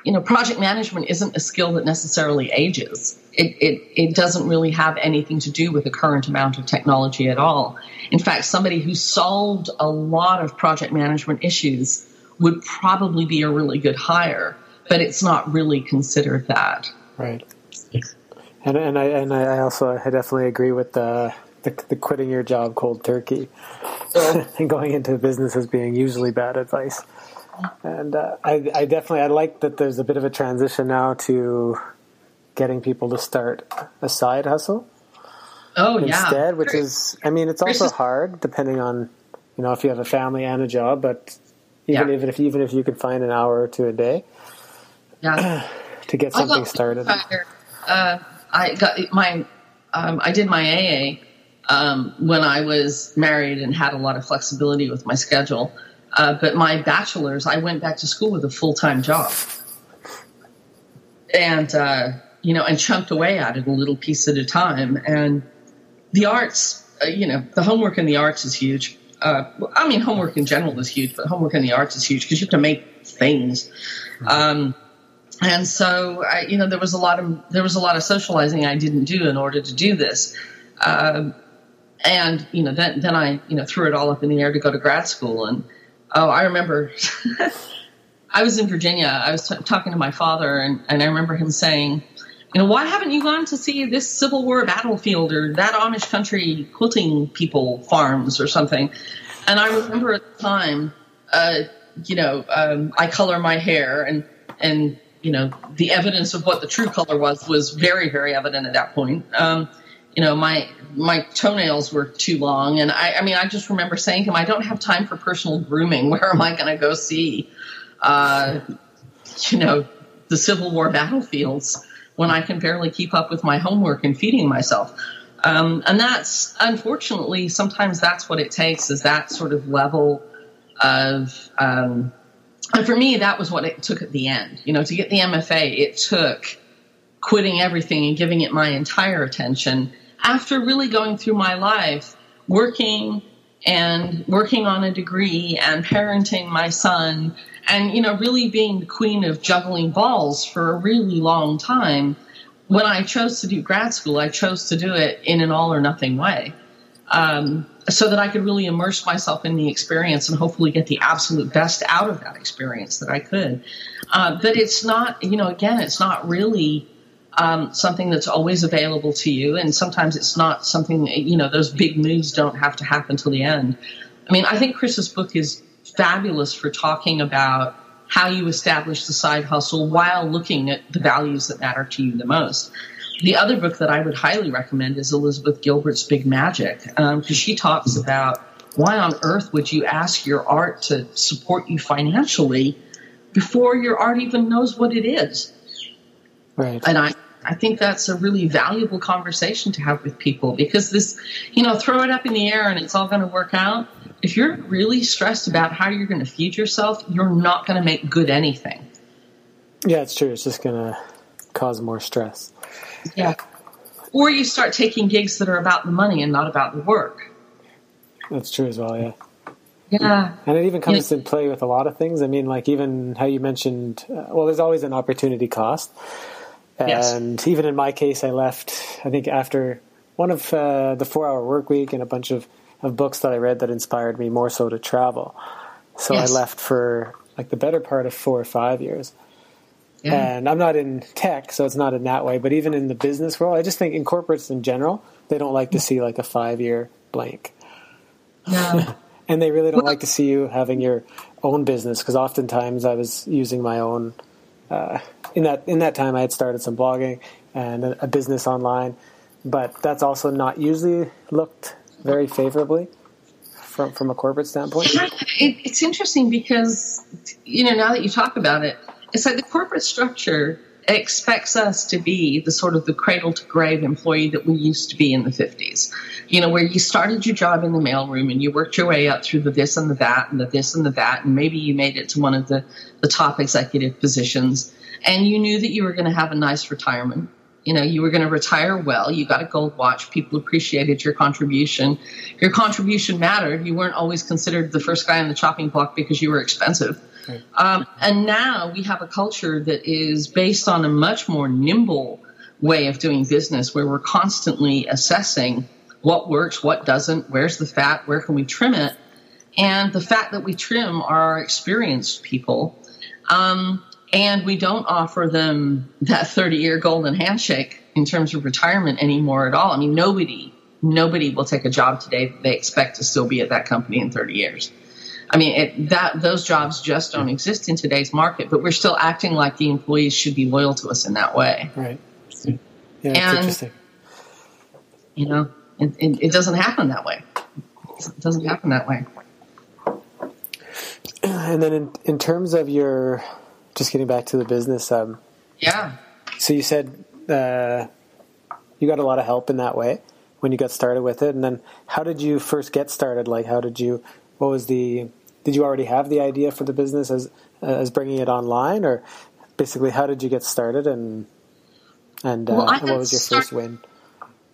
you know, project management isn't a skill that necessarily ages. It, it it doesn't really have anything to do with the current amount of technology at all. In fact, somebody who solved a lot of project management issues would probably be a really good hire, but it's not really considered that. Right. And and I and I also I definitely agree with the the, the quitting your job cold turkey so. and going into business as being usually bad advice. And uh, I I definitely I like that there's a bit of a transition now to getting people to start a side hustle oh, instead, yeah. which is, I mean, it's also hard depending on, you know, if you have a family and a job, but even, yeah. even if even if you could find an hour or two a day yeah. to get something I got, started. Uh, I got my, um, I did my A A um, when I was married and had a lot of flexibility with my schedule. Uh, but my bachelor's, I went back to school with a full-time job. And, uh, you know, and chunked away at it a little piece at a time. And the arts, uh, you know, the homework in the arts is huge. Uh, I mean, homework in general is huge, but homework in the arts is huge because you have to make things. Um, and so, I, you know, there was a lot of there was a lot of socializing I didn't do in order to do this. Um, and you know, then then I you know threw it all up in the air to go to grad school. And oh, I remember. I was in Virginia. I was t- talking to my father, and, and I remember him saying, you know, why haven't you gone to see this Civil War battlefield or that Amish country quilting people farms or something? And I remember at the time, uh, you know, um, I color my hair, and, and, you know, the evidence of what the true color was was very, very evident at that point. Um, you know, my my toenails were too long. And I, I mean, I just remember saying to him, I don't have time for personal grooming. Where am I going to go see, uh, you know, the Civil War battlefields when I can barely keep up with my homework and feeding myself? Um, and that's, unfortunately, sometimes that's what it takes, is that sort of level of um, And for me, that was what it took at the end. You know, to get the M F A, it took quitting everything and giving it my entire attention after really going through my life, working and working on a degree and parenting my son and, you know, really being the queen of juggling balls for a really long time. When I chose to do grad school, I chose to do it in an all or nothing way. Um, so that I could really immerse myself in the experience and hopefully get the absolute best out of that experience that I could. Uh, but it's not, you know, again, it's not really um, something that's always available to you. And sometimes it's not something, you know, those big moves don't have to happen till the end. I mean, I think Chris's book is fabulous for talking about how you establish the side hustle while looking at the values that matter to you the most. The other book that I would highly recommend is Elizabeth Gilbert's Big Magic, because um, she talks about why on earth would you ask your art to support you financially before your art even knows what it is. Right. And I, I think that's a really valuable conversation to have with people, because this, you know, throw it up in the air and it's all going to work out. If you're really stressed about how you're going to feed yourself, you're not going to make good anything. Yeah, it's true. It's just going to cause more stress. Yeah. Or you start taking gigs that are about the money and not about the work. That's true as well, yeah. Yeah. And it even comes yeah. in play with a lot of things. I mean, like even how you mentioned, uh, well, there's always an opportunity cost. And yes. even in my case, I left, I think, after one of uh, the four-hour work week and a bunch of, of books that I read that inspired me more so to travel. So yes. I left for like the better part of four or five years. Yeah. And I'm not in tech, so it's not in that way. But even in the business world, I just think in corporates in general, they don't like to see like a five-year blank. No. And they really don't well, like to see you having your own business, because oftentimes I was using my own. Uh, in that in that time, I had started some blogging and a, a business online. But that's also not usually looked very favorably from from a corporate standpoint. It, it's interesting because, you know, now that you talk about it, it's like the corporate structure expects us to be the sort of the cradle to grave employee that we used to be in the fifties, you know, where you started your job in the mailroom and you worked your way up through the this and the that and the this and the that. And maybe you made it to one of the, the top executive positions, and you knew that you were going to have a nice retirement. You know, you were going to retire well. You got a gold watch. People appreciated your contribution. Your contribution mattered. You weren't always considered the first guy on the chopping block because you were expensive. Um, and now we have a culture that is based on a much more nimble way of doing business, where we're constantly assessing what works, what doesn't, where's the fat, where can we trim it? And the fat that we trim are experienced people. Um, and we don't offer them that thirty-year golden handshake in terms of retirement anymore at all. I mean, nobody, nobody will take a job today that they expect to still be at that company in thirty years. I mean, it, that those jobs just don't exist in today's market, but we're still acting like the employees should be loyal to us in that way. Right. Yeah, that's and, interesting. You know, it, it, it doesn't happen that way. It doesn't happen that way. And then in, in terms of your, just getting back to the business. Um, yeah. So you said uh, you got a lot of help in that way when you got started with it. And then how did you first get started? Like, how did you... What was the? Did you already have the idea for the business as uh, as bringing it online, or basically how did you get started and and uh, well, what was your start, first win?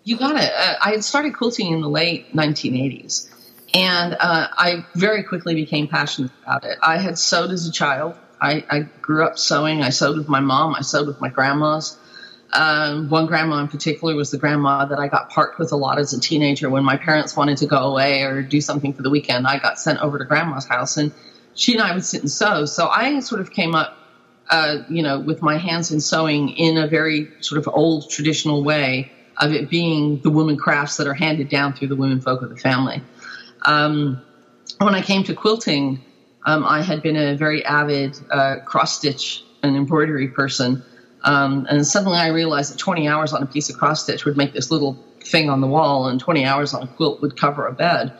You got it. Uh, I had started quilting in the late nineteen eighties, and uh, I very quickly became passionate about it. I had sewed as a child. I, I grew up sewing. I sewed with my mom. I sewed with my grandmas. Um, one grandma in particular was the grandma that I got parked with a lot as a teenager. When my parents wanted to go away or do something for the weekend, I got sent over to grandma's house, and she and I would sit and sew. So I sort of came up, uh, you know, with my hands in sewing in a very sort of old traditional way of it being the woman crafts that are handed down through the women folk of the family. Um, when I came to quilting, um, I had been a very avid uh, cross-stitch and embroidery person. Um, and suddenly I realized that twenty hours on a piece of cross-stitch would make this little thing on the wall, and twenty hours on a quilt would cover a bed.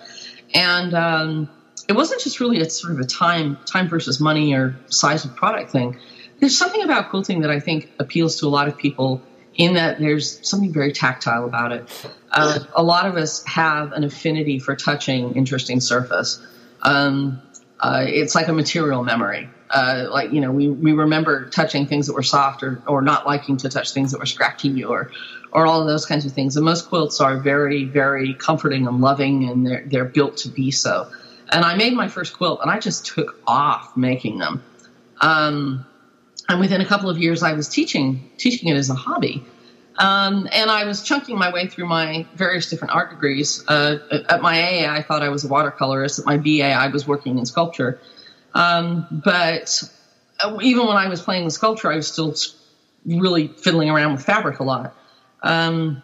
And um, it wasn't just really a sort of a time time versus money or size of product thing. There's something about quilting that I think appeals to a lot of people, in that there's something very tactile about it. Uh, a lot of us have an affinity for touching interesting surface. Um, uh, it's like a material memory. Uh, like, you know, we, we remember touching things that were soft or, or not liking to touch things that were scratchy or, or all of those kinds of things. And most quilts are very, very comforting and loving, and they're, they're built to be so. And I made my first quilt, and I just took off making them. Um, and within a couple of years, I was teaching, teaching it as a hobby. Um, and I was chunking my way through my various different art degrees. Uh, at my A, I thought I was a watercolorist. At my B A, I was working in sculpture. Um, but even when I was playing with sculpture, I was still really fiddling around with fabric a lot. Um,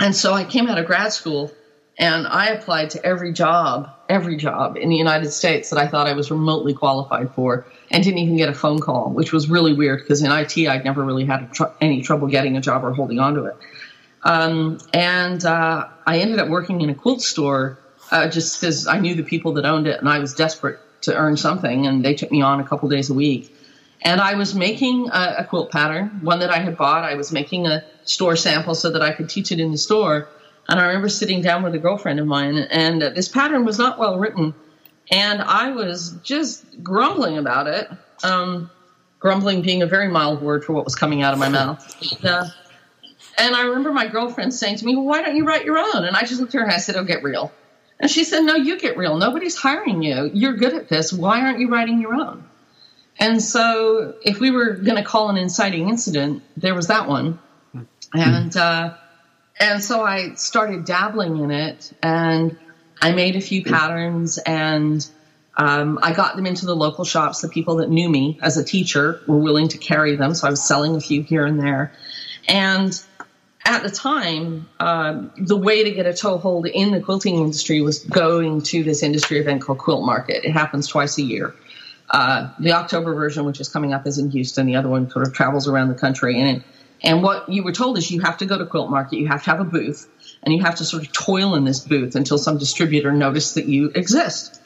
and so I came out of grad school, and I applied to every job, every job in the United States that I thought I was remotely qualified for, and didn't even get a phone call, which was really weird because in I T, I'd never really had tr- any trouble getting a job or holding on to it. Um, and uh, I ended up working in a quilt store uh, just because I knew the people that owned it, and I was desperate to earn something, and they took me on a couple days a week. And I was making a, a quilt pattern, one that I had bought. I was making a store sample so that I could teach it in the store. And I remember sitting down with a girlfriend of mine, and this pattern was not well written. And I was just grumbling about it, um, grumbling being a very mild word for what was coming out of my mouth. And, uh, and I remember my girlfriend saying to me, well, why don't you write your own? And I just looked at her and I said, oh, get real. And she said, no, you get real. Nobody's hiring you. You're good at this. Why aren't you writing your own? And so if we were going to call an inciting incident, there was that one. And, uh, And so I started dabbling in it, and I made a few patterns, and um, I got them into the local shops. The people that knew me as a teacher were willing to carry them, so I was selling a few here and there. And at the time, uh, the way to get a toehold in the quilting industry was going to this industry event called Quilt Market. It happens twice a year. Uh, the October version, which is coming up, is in Houston. The other one sort of travels around the country, and it And what you were told is you have to go to Quilt Market, you have to have a booth, and you have to sort of toil in this booth until some distributor noticed that you exist.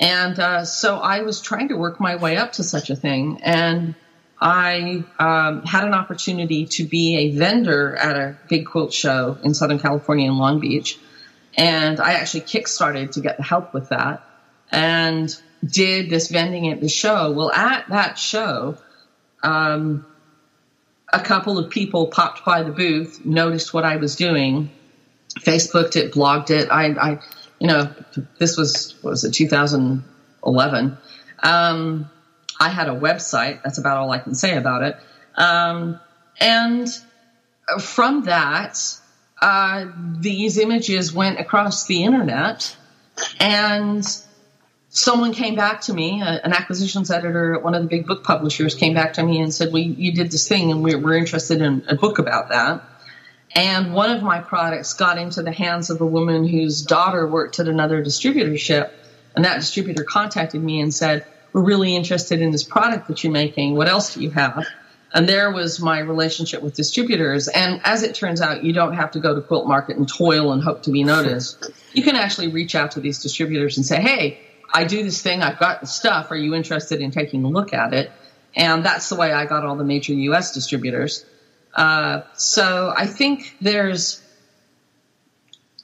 And uh, so I was trying to work my way up to such a thing, and I um, had an opportunity to be a vendor at a big quilt show in Southern California in Long Beach. And I actually kickstarted to get the help with that and did this vending at the show. Well, at that show, um, a couple of people popped by the booth, noticed what I was doing, Facebooked it, blogged it. I, I you know, this was, what was it, two thousand eleven. Um, I had a website. That's about all I can say about it. Um, and from that, uh, these images went across the internet, and someone came back to me, an acquisitions editor at one of the big book publishers came back to me and said, well, you did this thing, and we're, we're interested in a book about that. And one of my products got into the hands of a woman whose daughter worked at another distributorship, and that distributor contacted me and said, we're really interested in this product that you're making. What else do you have? And there was my relationship with distributors. And as it turns out, you don't have to go to Quilt Market and toil and hope to be noticed. You can actually reach out to these distributors and say, hey, I do this thing, I've got stuff, are you interested in taking a look at it? And that's the way I got all the major U S distributors. Uh, so I think there's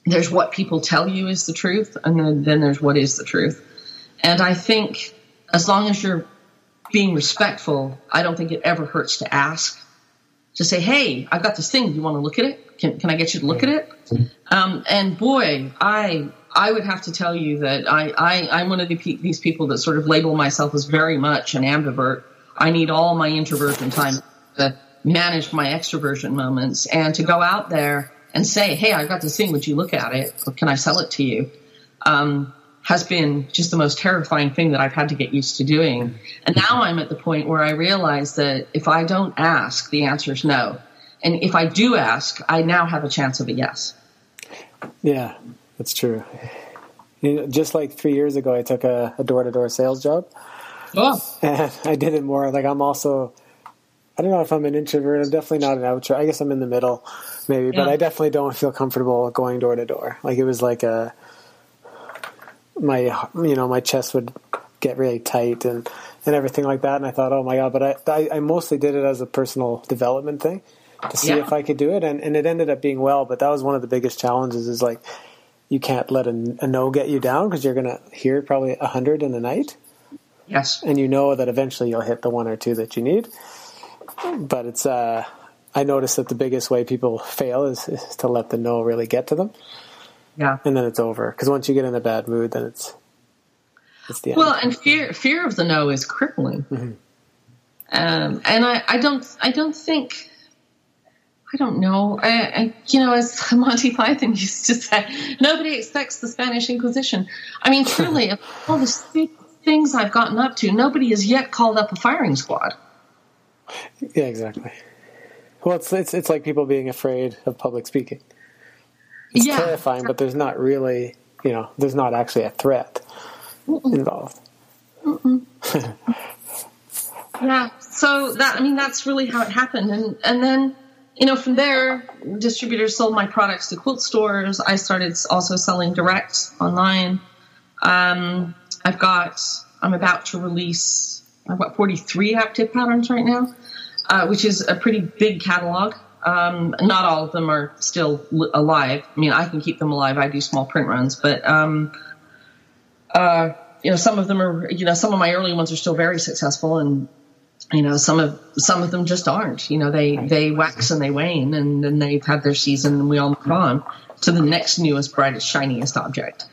there's what people tell you is the truth, and then, then there's what is the truth. And I think as long as you're being respectful, I don't think it ever hurts to ask, to say, hey, I've got this thing, do you want to look at it? Can, can I get you to look at it? Um, and boy, I... I would have to tell you that I, I, I'm one of the pe- these people that sort of label myself as very much an ambivert. I need all my introversion time to manage my extroversion moments, and to go out there and say, hey, I've got this thing, would you look at it? Or can I sell it to you? Um, has been just the most terrifying thing that I've had to get used to doing. And now I'm at the point where I realize that if I don't ask, the answer is no. And if I do ask, I now have a chance of a yes. Yeah. That's true. You know, just like three years ago, I took a, a door-to-door sales job. Oh. And I did it more. Like, I'm also, I don't know if I'm an introvert. I'm definitely not an outro. I guess I'm in the middle, maybe. Yeah. But I definitely don't feel comfortable going door-to-door. Like, it was like a, my, you know, my chest would get really tight and, and everything like that. And I thought, oh, my God. But I, I, I mostly did it as a personal development thing to see yeah. if I could do it. And, and it ended up being well. But that was one of the biggest challenges is, like, you can't let a, a no get you down because you're going to hear probably a hundred in a night. Yes. And you know that eventually you'll hit the one or two that you need. But it's uh, I noticed that the biggest way people fail is, is to let the no really get to them. Yeah. And then it's over. Because once you get in a bad mood, then it's, it's the end. Well, and fear fear of the no is crippling. Mm-hmm. Um, and I, I don't I don't think I don't know. I, I you know, as Monty Python used to say, nobody expects the Spanish Inquisition. I mean, truly, of all the stupid things I've gotten up to, nobody has yet called up a firing squad. Yeah, exactly. Well, it's it's it's like people being afraid of public speaking. It's yeah, terrifying, exactly. But there's not really, you know, there's not actually a threat Mm-mm. involved. Mm-mm. Yeah, so that I mean that's really how it happened, and and then you know from there distributors sold my products to quilt stores. I started also selling direct online. Um, I've got I'm about to release I've got forty-three active patterns right now, uh, which is a pretty big catalog. Um, not all of them are still alive. I mean I can keep them alive. I do small print runs, but um, uh, you know some of them are you know some of my early ones are still very successful and. You know, some of some of them just aren't. You know, they, they wax and they wane, and then they've had their season, and we all move on to the next newest, brightest, shiniest object.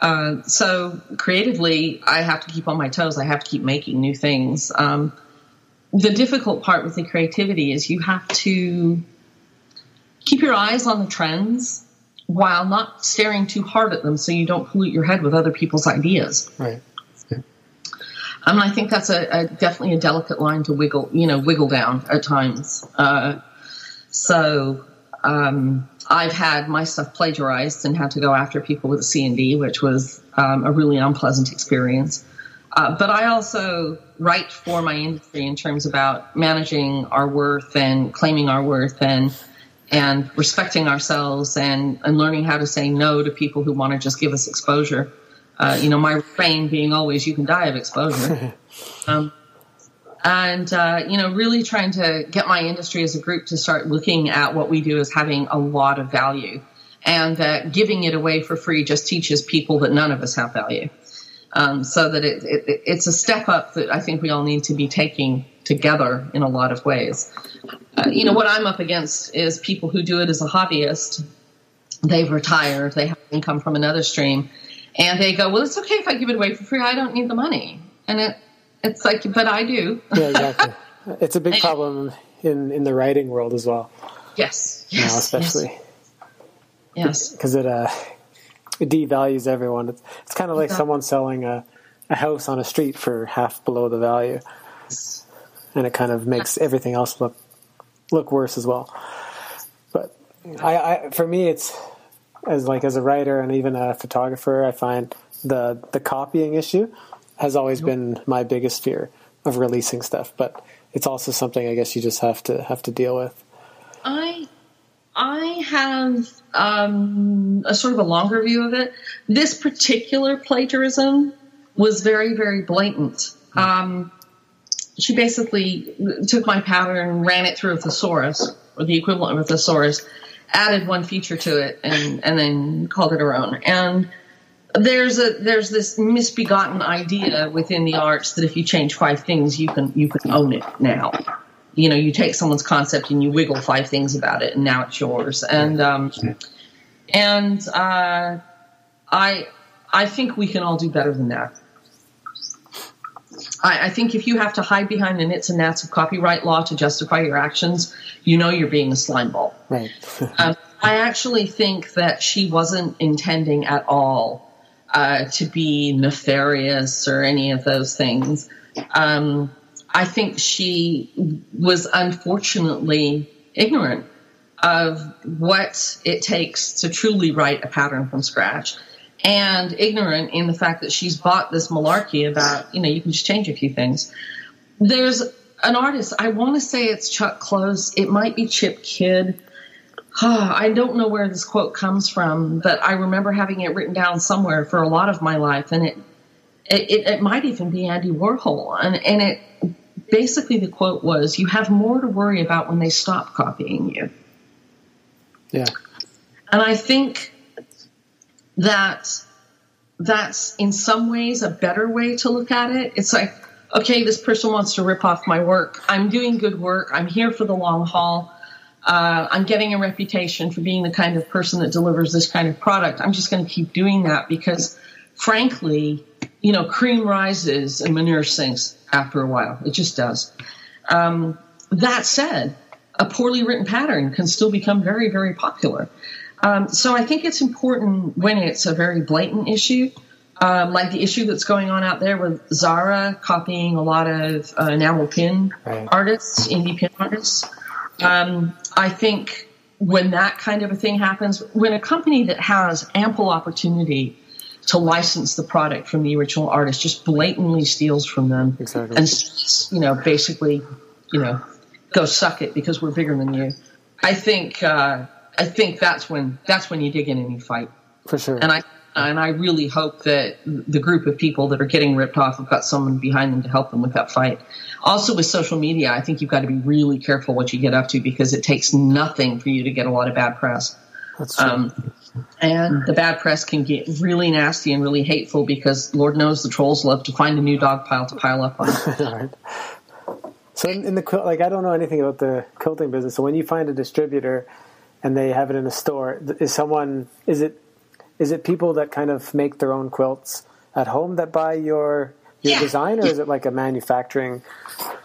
Uh, so creatively, I have to keep on my toes. I have to keep making new things. Um, the difficult part with the creativity is you have to keep your eyes on the trends while not staring too hard at them, so you don't pollute your head with other people's ideas. Right. I mean, I think that's a, a definitely a delicate line to wiggle, you know, wiggle down at times. Uh, so um, I've had my stuff plagiarized and had to go after people with a C and D, which was um, a really unpleasant experience. Uh, but I also write for my industry in terms about managing our worth and claiming our worth and and respecting ourselves and, and learning how to say no to people who want to just give us exposure. Uh, you know, my refrain being always, you can die of exposure. Um, and, uh, you know, really trying to get my industry as a group to start looking at what we do as having a lot of value. And that uh, giving it away for free just teaches people that none of us have value. Um, so that it, it, it's a step up that I think we all need to be taking together in a lot of ways. Uh, you know, what I'm up against is people who do it as a hobbyist. They've retired. They have income from another stream. And they go, well, it's okay if I give it away for free. I don't need the money. And it, it's like, but I do. Yeah, exactly. It's a big problem in, in the writing world as well. Yes. Yes. You know, especially. Yes. Because it, uh, it devalues everyone. It's, it's kind of like exactly. Someone selling a, a house on a street for half below the value. And it kind of makes everything else look, look worse as well. But I, I for me, it's... As like as a writer and even a photographer, I find the the copying issue has always been my biggest fear of releasing stuff. But it's also something I guess you just have to have to deal with. I I have um, a sort of a longer view of it. This particular plagiarism was very very blatant. Um, she basically took my pattern, ran it through a thesaurus or the equivalent of a thesaurus. Added one feature to it and, and then called it her own. And there's a there's this misbegotten idea within the arts that if you change five things, you can you can own it now. You know, you take someone's concept and you wiggle five things about it, and now it's yours. And um, and uh, I I think we can all do better than that. I, I think if you have to hide behind the nits and gnats of copyright law to justify your actions, you know you're being a slimeball. Right. um, I actually think that she wasn't intending at all uh, to be nefarious or any of those things. Um, I think she was unfortunately ignorant of what it takes to truly write a pattern from scratch. And ignorant in the fact that she's bought this malarkey about, you know, you can just change a few things. There's an artist, I want to say it's Chuck Close. It might be Chip Kidd. Oh, I don't know where this quote comes from, but I remember having it written down somewhere for a lot of my life. And it it, it might even be Andy Warhol. And, and it basically the quote was, you have more to worry about when they stop copying you. Yeah. And I think... that that's in some ways a better way to look at it. It's like, okay, this person wants to rip off my work. I'm doing good work. I'm here for the long haul. Uh, I'm getting a reputation for being the kind of person that delivers this kind of product. I'm just going to keep doing that because, frankly, you know, cream rises and manure sinks after a while. It just does. Um, that said, a poorly written pattern can still become very, very popular. Um, so I think it's important when it's a very blatant issue, um, like the issue that's going on out there with Zara copying a lot of uh, enamel pin right. artists, indie pin artists. Um, I think when that kind of a thing happens, when a company that has ample opportunity to license the product from the original artist just blatantly steals from them exactly. and, you know, basically, you know, go suck it because we're bigger than you. I think, uh, I think that's when, that's when you dig in and you fight. For sure. And I, and I really hope that the group of people that are getting ripped off have got someone behind them to help them with that fight. Also with social media, I think you've got to be really careful what you get up to because it takes nothing for you to get a lot of bad press. That's true. Um, and the bad press can get really nasty and really hateful because Lord knows the trolls love to find a new dog pile to pile up on. Right. So in, in the, like, I don't know anything about the quilting business. So when you find a distributor and they have it in a store, is someone, is it, Is it people that kind of make their own quilts at home that buy your your yeah. design, or is it like a manufacturing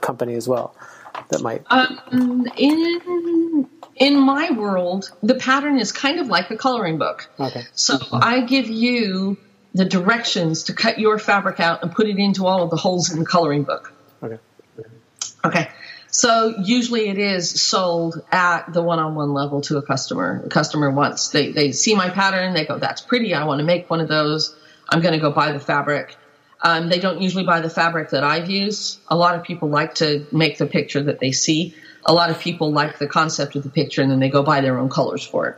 company as well that might? Um, in in my world, the pattern is kind of like a coloring book. Okay. So I give you the directions to cut your fabric out and put it into all of the holes in the coloring book. Okay. Okay. So usually it is sold at the one-on-one level to a customer. The customer wants, they, they see my pattern, they go, that's pretty, I want to make one of those, I'm going to go buy the fabric. Um, they don't usually buy the fabric that I've used. A lot of people like to make the picture that they see. A lot of people like the concept of the picture, and then they go buy their own colors for it.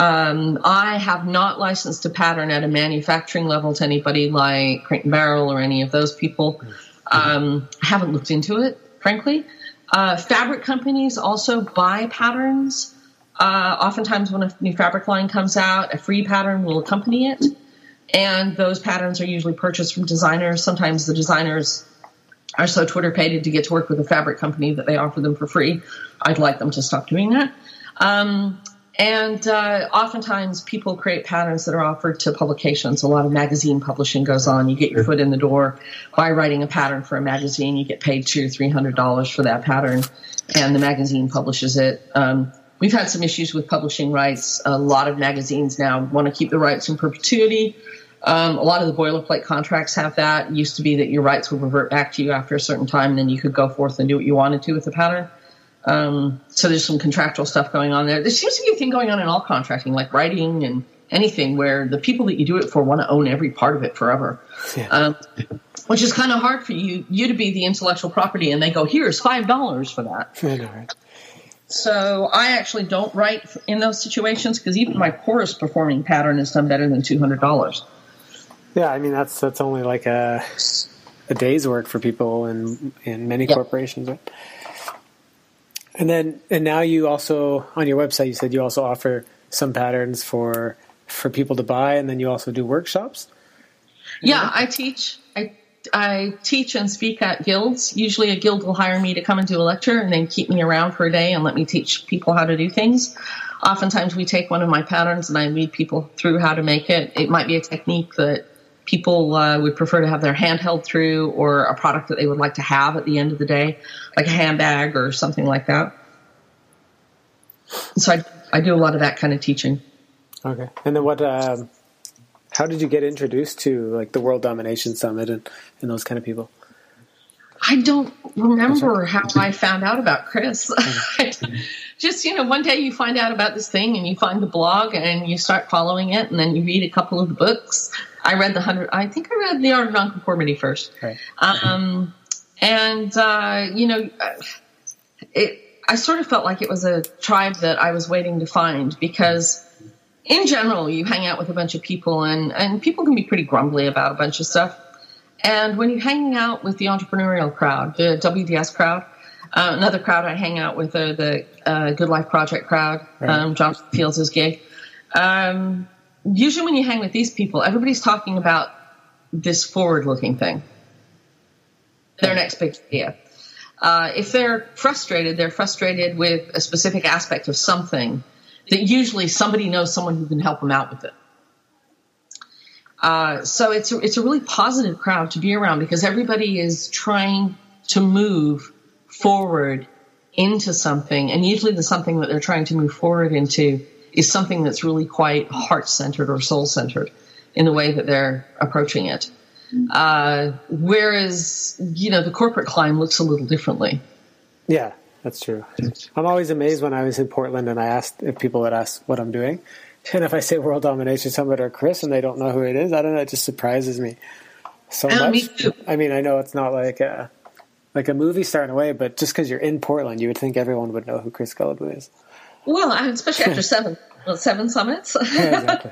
Um, I have not licensed a pattern at a manufacturing level to anybody like Crate and Barrel or any of those people. Um, I haven't looked into it, frankly. Uh, fabric companies also buy patterns. Uh, oftentimes when a new fabric line comes out, a free pattern will accompany it. And those patterns are usually purchased from designers. Sometimes the designers are so Twitter pated to get to work with a fabric company that they offer them for free. I'd like them to stop doing that. Um, and uh, oftentimes people create patterns that are offered to publications. A lot of magazine publishing goes on. You get your foot in the door by writing a pattern for a magazine. You get paid two hundred dollars or three hundred dollars for that pattern, and the magazine publishes it. Um, we've had some issues with publishing rights. A lot of magazines now want to keep the rights in perpetuity. Um, a lot of the boilerplate contracts have that. It used to be that your rights would revert back to you after a certain time, and then you could go forth and do what you wanted to with the pattern. Um, so there's some contractual stuff going on there. There seems to be a thing going on in all contracting, like writing and anything, where the people that you do it for want to own every part of it forever, yeah. um, which is kind of hard for you, you to be the intellectual property. And they go, here's five dollars for that. Yeah, so I actually don't write in those situations because even my poorest performing pattern is done better than two hundred dollars. Yeah. I mean, that's, that's only like a, a day's work for people in, in many yeah. corporations. Right? And then, and now you also, on your website, you said you also offer some patterns for, for people to buy. And then you also do workshops. Yeah, I teach, I, I teach and speak at guilds. Usually a guild will hire me to come and do a lecture and then keep me around for a day and let me teach people how to do things. Oftentimes we take one of my patterns and I lead people through how to make it. It might be a technique that people uh, would prefer to have their hand held through, or a product that they would like to have at the end of the day, like a handbag or something like that. So I, I do a lot of that kind of teaching. Okay. And then what, um, how did you get introduced to like the World Domination Summit and, and those kind of people? I don't remember how I found out about Chris. Just, you know, one day you find out about this thing and you find the blog and you start following it, and then you read a couple of the books. I read the hundred, I think I read The Art of Nonconformity first. Right. Um, and, uh, you know, it, I sort of felt like it was a tribe that I was waiting to find, because in general, you hang out with a bunch of people and, and people can be pretty grumbly about a bunch of stuff. And when you're hanging out with the entrepreneurial crowd, the W D S crowd, uh, another crowd I hang out with, uh, the uh, Good Life Project crowd, right. um, Jonathan Fields' gig, um, usually when you hang with these people, everybody's talking about this forward-looking thing, their next big idea. Uh, if they're frustrated, they're frustrated with a specific aspect of something that usually somebody knows someone who can help them out with it. Uh, so it's a, it's a really positive crowd to be around because everybody is trying to move forward into something. And usually the something that they're trying to move forward into is something that's really quite heart-centered or soul-centered in the way that they're approaching it. Uh, whereas, you know, the corporate climb looks a little differently. Yeah, that's true. I'm always amazed when I was in Portland and I asked if people would ask what I'm doing. And if I say World Domination Summit or Chris and they don't know who it is, I don't know, it just surprises me so much. Me too. I mean, I know it's not like a, like a movie star in a way, but just because you're in Portland, you would think everyone would know who Chris Gallabu is. Well, especially after seven seven summits. Yeah, exactly.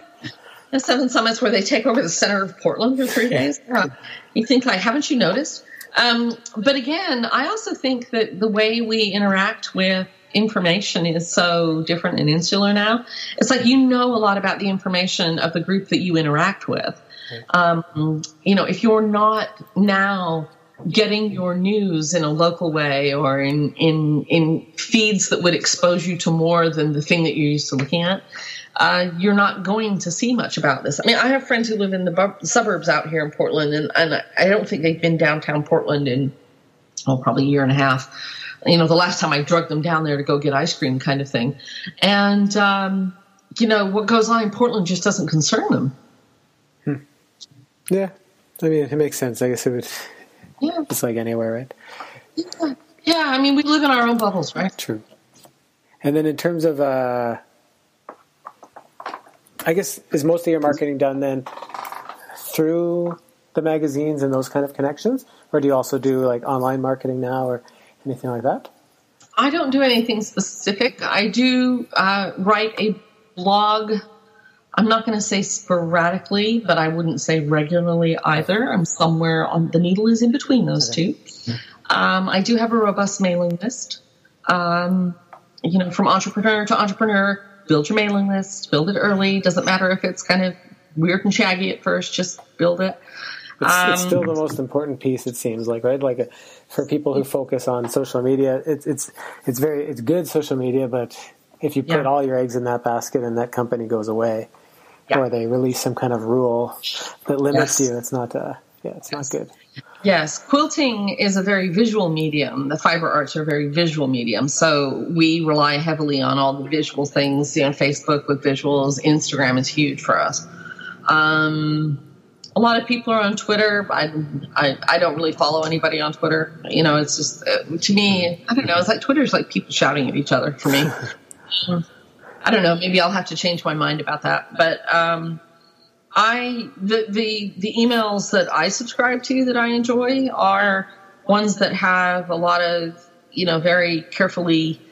The seven summits where they take over the center of Portland for three days. Uh, you think, like, haven't you noticed? Um, but again, I also think that the way we interact with information is so different and insular now. It's like you know a lot about the information of the group that you interact with. Um, you know, if you're not now getting your news in a local way or in, in, in feeds that would expose you to more than the thing that you're used to looking at, Uh, you're not going to see much about this. I mean, I have friends who live in the bu- suburbs out here in Portland, and, and I don't think they've been downtown Portland in, oh, probably a year and a half. You know, the last time I drugged them down there to go get ice cream kind of thing. And, um, you know, what goes on in Portland just doesn't concern them. Hmm. Yeah. I mean, it makes sense. I guess it would. Yeah. It's like anywhere, right? Yeah. Yeah. I mean, we live in our own bubbles, right? True. And then in terms of... Uh... I guess, is most of your marketing done then through the magazines and those kind of connections? Or do you also do like online marketing now or anything like that? I don't do anything specific. I do uh, write a blog. I'm not going to say sporadically, but I wouldn't say regularly either. I'm somewhere on the needle is in between those okay. two. Um, I do have a robust mailing list, um, you know, from entrepreneur to entrepreneur. Build your mailing list, build it early. Doesn't matter if it's kind of weird and shaggy at first, just build it. It's, um, it's still the most important piece, it seems like, right? Like a, for people who focus on social media, it's it's it's very it's good social media, but if you put yeah. all your eggs in that basket and that company goes away, yeah. or they release some kind of rule that limits yes. you, it's not uh, yeah, it's yes. not good. Yes, quilting is a very visual medium. The fiber arts are a very visual medium. So we rely heavily on all the visual things. You know, Facebook with visuals, Instagram is huge for us. Um, a lot of people are on Twitter. I, I, I don't really follow anybody on Twitter. You know, it's just, uh, to me, I don't know. It's like Twitter's like people shouting at each other for me. I don't know. Maybe I'll have to change my mind about that. But, um, I the, the the emails that I subscribe to that I enjoy are ones that have a lot of, you know, very carefully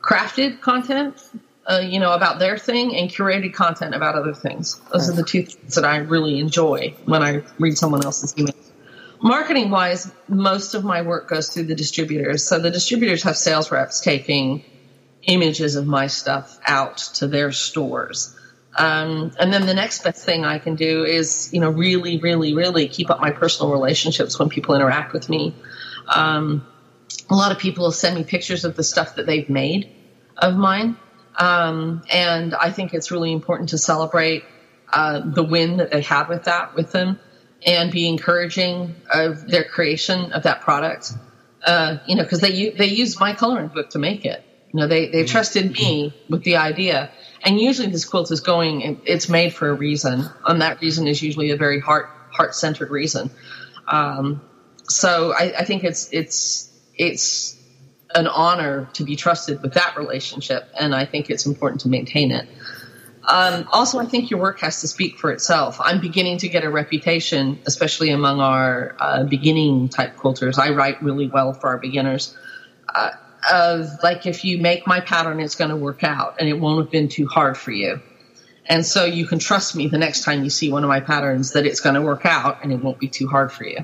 crafted content, uh, you know, about their thing and curated content about other things. Those are the two things that I really enjoy when I read someone else's email. Marketing wise, most of my work goes through the distributors. So the distributors have sales reps taking images of my stuff out to their stores. Um, and then the next best thing I can do is, you know, really, really, really keep up my personal relationships when people interact with me. Um, a lot of people will send me pictures of the stuff that they've made of mine. Um, and I think it's really important to celebrate, uh, the win that they have with that with them and be encouraging of their creation of that product. Uh, you know, cause they, they used my coloring book to make it. You know, they, they trusted me with the idea. And usually this quilt is going, it's made for a reason. And that reason is usually a very heart, heart-centered reason. Um, so I, I think it's, it's, it's an honor to be trusted with that relationship. And I think it's important to maintain it. Um, also, I think your work has to speak for itself. I'm beginning to get a reputation, especially among our uh, beginning type quilters. I write really well for our beginners. Uh, of like, if you make my pattern, it's going to work out and it won't have been too hard for you. And so you can trust me the next time you see one of my patterns that it's going to work out and it won't be too hard for you.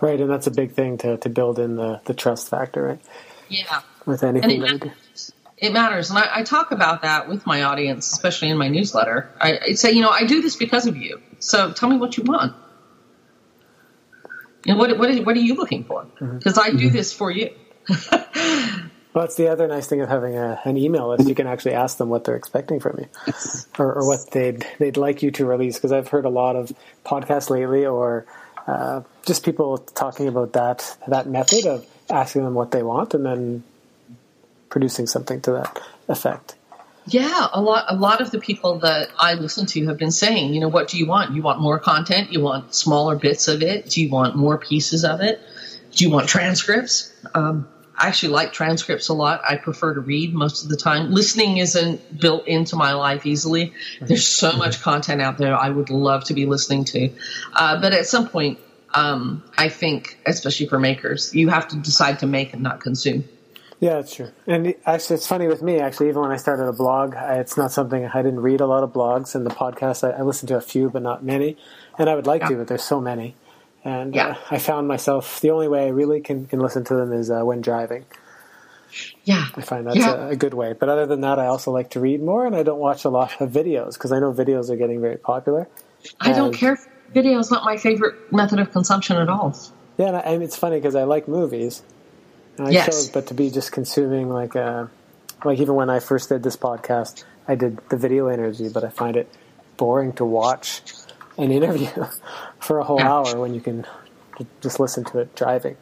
Right. And that's a big thing to, to build in the, the trust factor, right? Yeah. With anything. And it, happens, It matters. And I, I talk about that with my audience, especially in my newsletter. I, I say, you know, I do this because of you. So tell me what you want. And what what, is, what are you looking for? Because mm-hmm. I do mm-hmm. this for you. Well, that's the other nice thing of having a, an email list. You can actually ask them what they're expecting from you, or, or what they'd they'd like you to release. Because I've heard a lot of podcasts lately, or uh, just people talking about that that method of asking them what they want and then producing something to that effect. Yeah, a lot a lot of the people that I listen to have been saying, you know, what do you want? You want more content? You want smaller bits of it? Do you want more pieces of it? Do you want transcripts? Um, I actually like transcripts a lot. I prefer to read most of the time. Listening isn't built into my life easily. There's so much content out there I would love to be listening to. Uh, but at some point, um, I think, especially for makers, you have to decide to make and not consume. Yeah, that's true. And actually, it's funny with me, actually, even when I started a blog, I, it's not something, I didn't read a lot of blogs, and the podcast, I, I listened to a few, but not many. And I would like yeah. to, but there's so many. And yeah. uh, I found myself, the only way I really can, can listen to them is uh, when driving. Yeah. I find that's yeah. a, a good way. But other than that, I also like to read more, and I don't watch a lot of videos, because I know videos are getting very popular. I and, don't care. Video is not my favorite method of consumption at all. Yeah, and, I, and it's funny, because I like movies. And I yes. chose, but to be just consuming, like, a, like even when I first did this podcast, I did the video interview, but I find it boring to watch an interview for a whole yeah. hour when you can just listen to it driving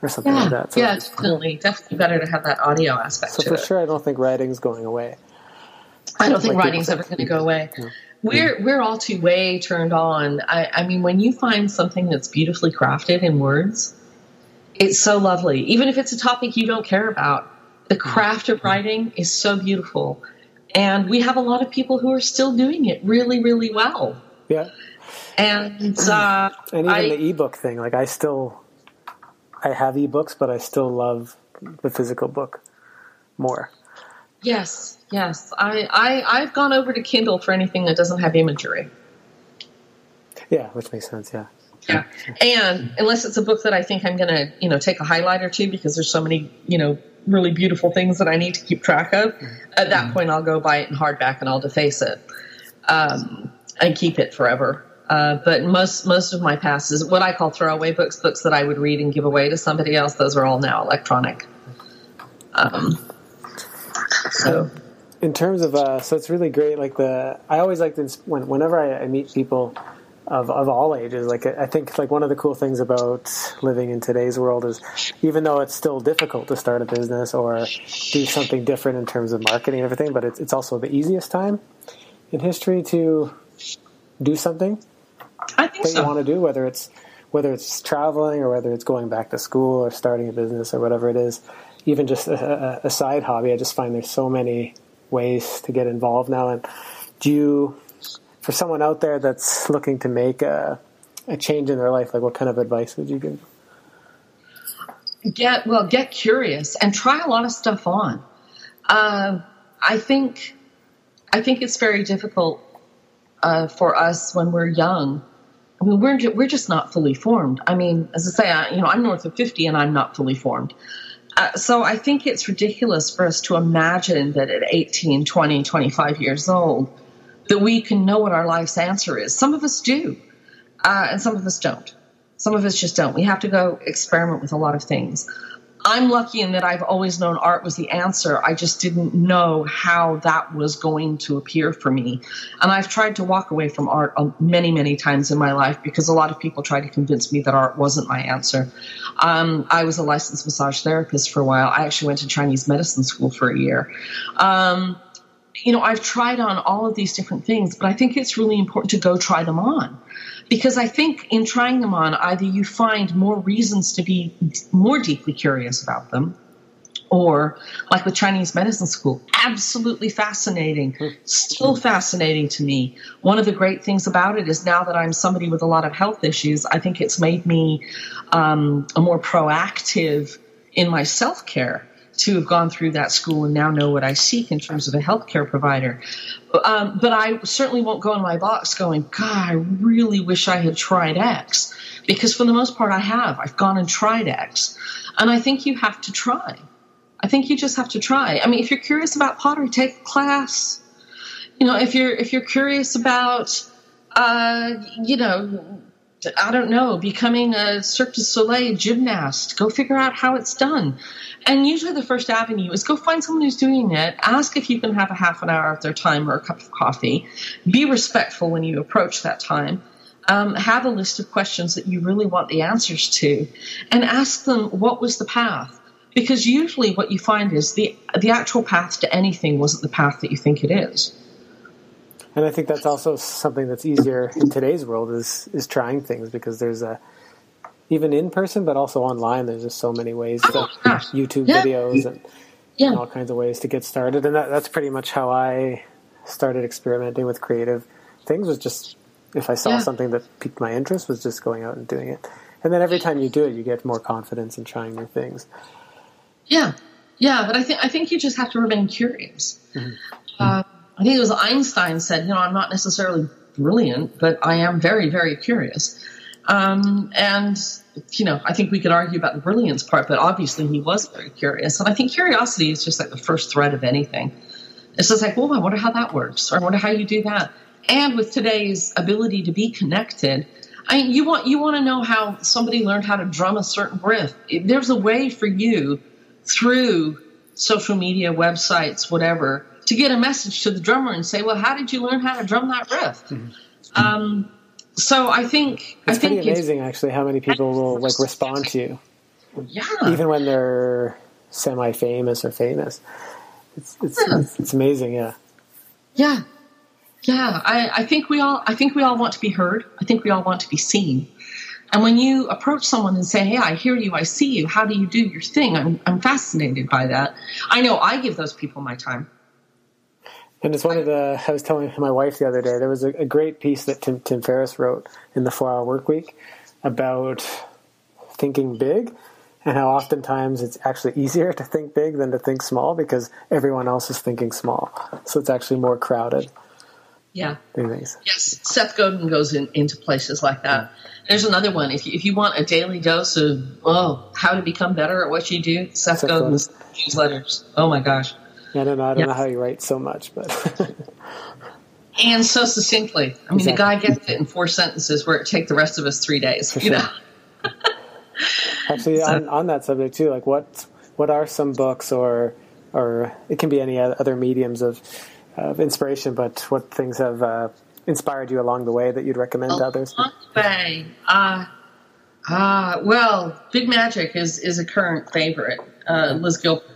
or something yeah. like that. So yeah, definitely. Definitely better to have that audio aspect so to it. So for sure, I don't think writing's going away. I don't think like writing's ever going to go away. Yeah. We're we're all too way turned on. I, I mean, when you find something that's beautifully crafted in words, it's so lovely. Even if it's a topic you don't care about, the craft of writing is so beautiful. And we have a lot of people who are still doing it really, really well. Yeah. And uh, and even I, the ebook thing, like I still, I have ebooks, but I still love the physical book more. Yes, yes. I, I, I've gone over to Kindle for anything that doesn't have imagery. Yeah, which makes sense, yeah. Yeah, and unless it's a book that I think I'm going to, you know, take a highlight or two because there's so many, you know, really beautiful things that I need to keep track of, at that point I'll go buy it in hardback and I'll deface it um, and keep it forever. Uh, but most most of my past is what I call throwaway books, books that I would read and give away to somebody else. Those are all now electronic. Um, so. In terms of, uh, so it's really great. Like the, I always like to, when, whenever I, I meet people Of, of all ages. Like, I think like one of the cool things about living in today's world is even though it's still difficult to start a business or do something different in terms of marketing and everything, but it's, it's also the easiest time in history to do something I think that so. you want to do, whether it's, whether it's traveling or whether it's going back to school or starting a business or whatever it is, even just a, a side hobby. I just find there's so many ways to get involved now. And do you, for someone out there that's looking to make a, a change in their life, like what kind of advice would you give? Get, well, get curious and try a lot of stuff on. Uh, I think, I think it's very difficult uh, for us when we're young. I mean, we're, we're just not fully formed. I mean, as I say, I, you know, I'm north of fifty and I'm not fully formed. Uh, so I think it's ridiculous for us to imagine that at eighteen, twenty, twenty-five years old, that we can know what our life's answer is. Some of us do, uh, and some of us don't. Some of us just don't. We have to go experiment with a lot of things. I'm lucky in that I've always known art was the answer. I just didn't know how that was going to appear for me. And I've tried to walk away from art many, many times in my life because a lot of people tried to convince me that art wasn't my answer. Um, I was a licensed massage therapist for a while. I actually went to Chinese medicine school for a year. Um, You know, I've tried on all of these different things, but I think it's really important to go try them on, because I think in trying them on, either you find more reasons to be more deeply curious about them, or like with Chinese medicine school, absolutely fascinating, still fascinating to me. One of the great things about it is now that I'm somebody with a lot of health issues, I think it's made me um, a more proactive in my self-care to have gone through that school and now know what I seek in terms of a healthcare provider. Um, but I certainly won't go in my box going, God, I really wish I had tried X, because for the most part I have. I've gone and tried X. And I think you have to try. I think you just have to try. I mean, if you're curious about pottery, take a class. You know, if you're if you're curious about, uh, you know, I don't know, becoming a Cirque du Soleil gymnast, go figure out how it's done. And usually the first avenue is go find someone who's doing it. Ask if you can have a half an hour of their time or a cup of coffee. Be respectful when you approach that time. Um, have a list of questions that you really want the answers to, and ask them what was the path. Because usually what you find is the the actual path to anything wasn't the path that you think it is. And I think that's also something that's easier in today's world is is trying things, because there's a even in person, but also online. There's just so many ways, oh, to YouTube yeah. videos and, yeah. and all kinds of ways to get started. And that, that's pretty much how I started experimenting with creative things. Was just if I saw yeah. something that piqued my interest, was just going out and doing it. And then every time you do it, you get more confidence in trying new things. Yeah, yeah, but I think I think you just have to remain curious. Mm-hmm. Uh, I think it was Einstein said, you know, I'm not necessarily brilliant, but I am very, very curious. Um, and, you know, I think we could argue about the brilliance part, but obviously he was very curious. And I think curiosity is just like the first thread of anything. It's just like, well, I wonder how that works, or I wonder how you do that. And with today's ability to be connected, I mean, you want you want to know how somebody learned how to drum a certain riff. There's a way for you, through social media, websites, whatever, to get a message to the drummer and say, well, how did you learn how to drum that riff? Mm-hmm. Um, so I think... It's I think pretty amazing, it's, actually, how many people will like respond to you. Yeah. Even when they're semi-famous or famous. It's it's, yeah. it's, it's amazing, yeah. Yeah. Yeah. I, I think we all I think we all want to be heard. I think we all want to be seen. And when you approach someone and say, hey, I hear you, I see you, how do you do your thing? I'm I'm fascinated by that. I know I give those people my time. And it's one of the, I was telling my wife the other day, there was a, a great piece that Tim, Tim Ferriss wrote in the four hour work week about thinking big, and how oftentimes it's actually easier to think big than to think small, because everyone else is thinking small. So it's actually more crowded. Yeah. Nice. Yes. Seth Godin goes in, into places like that. There's another one. If you, if you want a daily dose of, oh, how to become better at what you do, Seth, Seth Godin's newsletters. Oh, my gosh. I don't know. I don't yeah. know how he writes so much, but. And so succinctly. I mean, exactly. The guy gets it in four sentences where it take the rest of us three days. For you sure. know? Actually, so. on, on that subject, too, like what what are some books, or or it can be any other mediums of of inspiration, but what things have uh, inspired you along the way that you'd recommend along to others? Along the way, uh, uh, well, Big Magic is, is a current favorite, uh, Liz Gilbert.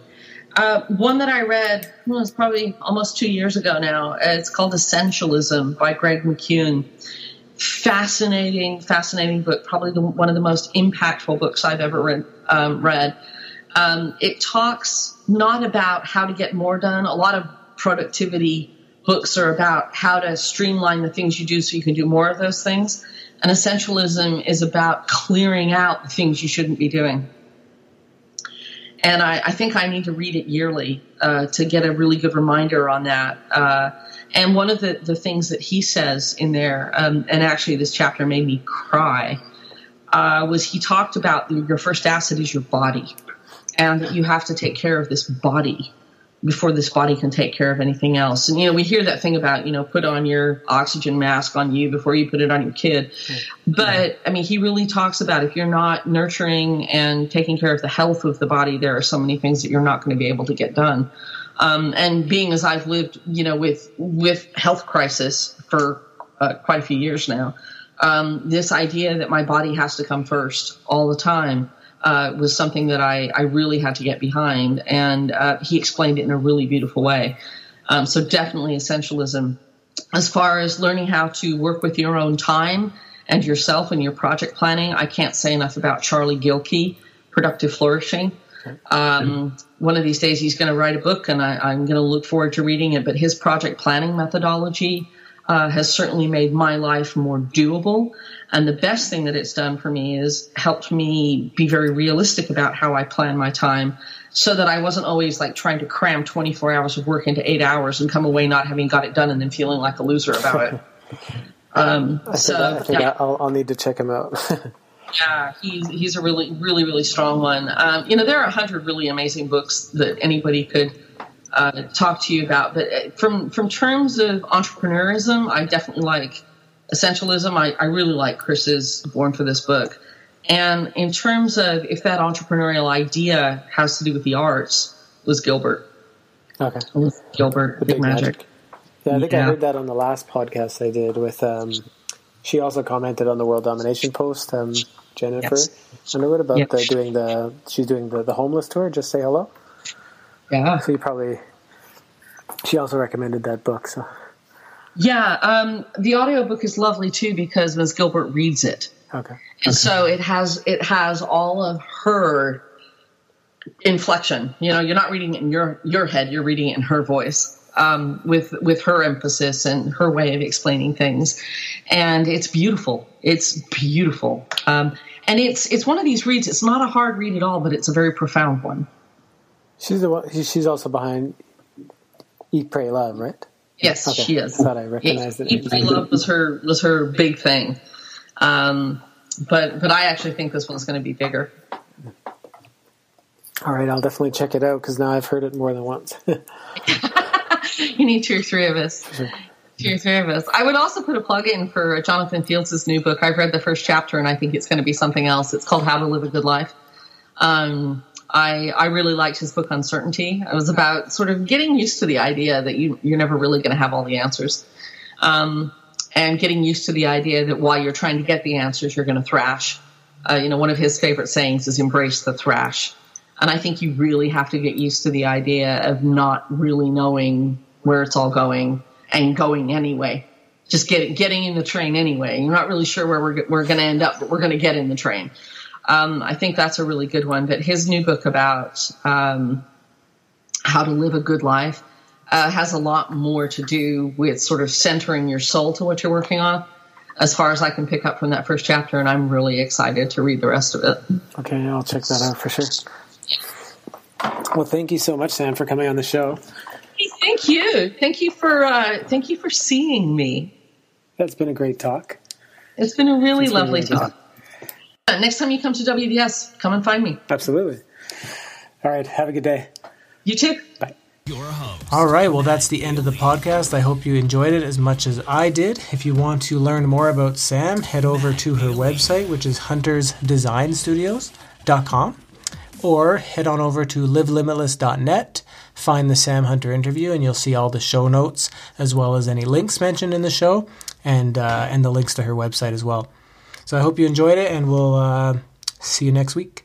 Uh, one that I read, well, it's probably almost two years ago now, it's called Essentialism by Greg McKeown. Fascinating, fascinating book, probably the, one of the most impactful books I've ever read. Um, read. Um, it talks not about how to get more done. A lot of productivity books are about how to streamline the things you do so you can do more of those things. And Essentialism is about clearing out the things you shouldn't be doing. And I, I think I need to read it yearly uh, to get a really good reminder on that. Uh, and one of the, the things that he says in there, um, and actually this chapter made me cry, uh, was he talked about the, your first asset is your body, and that you have to take care of this body before this body can take care of anything else. And, you know, we hear that thing about, you know, put on your oxygen mask on you before you put it on your kid. But, yeah. I mean, he really talks about if you're not nurturing and taking care of the health of the body, there are so many things that you're not going to be able to get done. Um, and being as I've lived, you know, with with health crisis for uh, quite a few years now, um, this idea that my body has to come first all the time, Uh, was something that I, I really had to get behind, and uh, he explained it in a really beautiful way. Um, so definitely Essentialism. As far as learning how to work with your own time and yourself and your project planning, I can't say enough about Charlie Gilkey, Productive Flourishing. Um, one of these days he's going to write a book, and I, I'm going to look forward to reading it, but his project planning methodology Uh, has certainly made my life more doable. And the best thing that it's done for me is helped me be very realistic about how I plan my time, so that I wasn't always like trying to cram twenty-four hours of work into eight hours and come away not having got it done and then feeling like a loser about it. Um, I so, that, I think yeah. I'll, I'll need to check him out. Yeah, he's he's a really, really, really strong one. Um, you know, there are a hundred really amazing books that anybody could uh, talk to you about. But from from terms of entrepreneurism, I definitely like Essentialism. I, I really like Chris's Born for This book. And in terms of if that entrepreneurial idea has to do with the arts, was Gilbert. Okay. Was Gilbert, the Big, Big Magic. Magic. Yeah, I think yeah. I heard that on the last podcast I did with um, – she also commented on the World Domination post, um, Jennifer. Yes. And what about yes. the, doing the? She's doing the, the homeless tour. Just say hello. Yeah. So you probably. She also recommended that book. So. Yeah, um, the audiobook is lovely too because Miz Gilbert reads it. Okay. And okay. so it has it has all of her inflection. You know, you're not reading it in your your head. You're reading it in her voice. Um, with with her emphasis and her way of explaining things, and it's beautiful. It's beautiful, um, and it's it's one of these reads. It's not a hard read at all, but it's a very profound one. She's the one, she's also behind Eat, Pray, Love, right? Yes, okay. She is. I thought I recognized it. Eat, Pray, Love was her was her big thing, um, but but I actually think this one's going to be bigger. All right, I'll definitely check it out because now I've heard it more than once. You need two or three of us. Two or three of us. I would also put a plug in for Jonathan Fields' new book. I've read the first chapter, and I think it's going to be something else. It's called How to Live a Good Life. Um, I I really liked his book, Uncertainty. It was about sort of getting used to the idea that you, you're never really going to have all the answers, um, and getting used to the idea that while you're trying to get the answers, you're going to thrash. Uh, you know, one of his favorite sayings is embrace the thrash. And I think you really have to get used to the idea of not really knowing where it's all going and going anyway. Just get, getting in the train anyway. You're not really sure where we're, we're going to end up, but we're going to get in the train. Um, I think that's a really good one. But his new book about um, how to live a good life uh, has a lot more to do with sort of centering your soul to what you're working on, as far as I can pick up from that first chapter. And I'm really excited to read the rest of it. Okay, I'll check that out for sure. Well, thank you so much, Sam, for coming on the show. Thank you. Thank you for uh, thank you for seeing me. That's been a great talk. It's been a really been lovely a talk. talk. Uh, next time you come to W D S, come and find me. Absolutely. All right. Have a good day. You too. Bye. All right. Well, that's the end of the podcast. I hope you enjoyed it as much as I did. If you want to learn more about Sam, head over to her website, which is hunters design studios dot com. Or head on over to live limitless dot net, find the Sam Hunter interview, and you'll see all the show notes as well as any links mentioned in the show and uh, and the links to her website as well. So I hope you enjoyed it, and we'll uh, see you next week.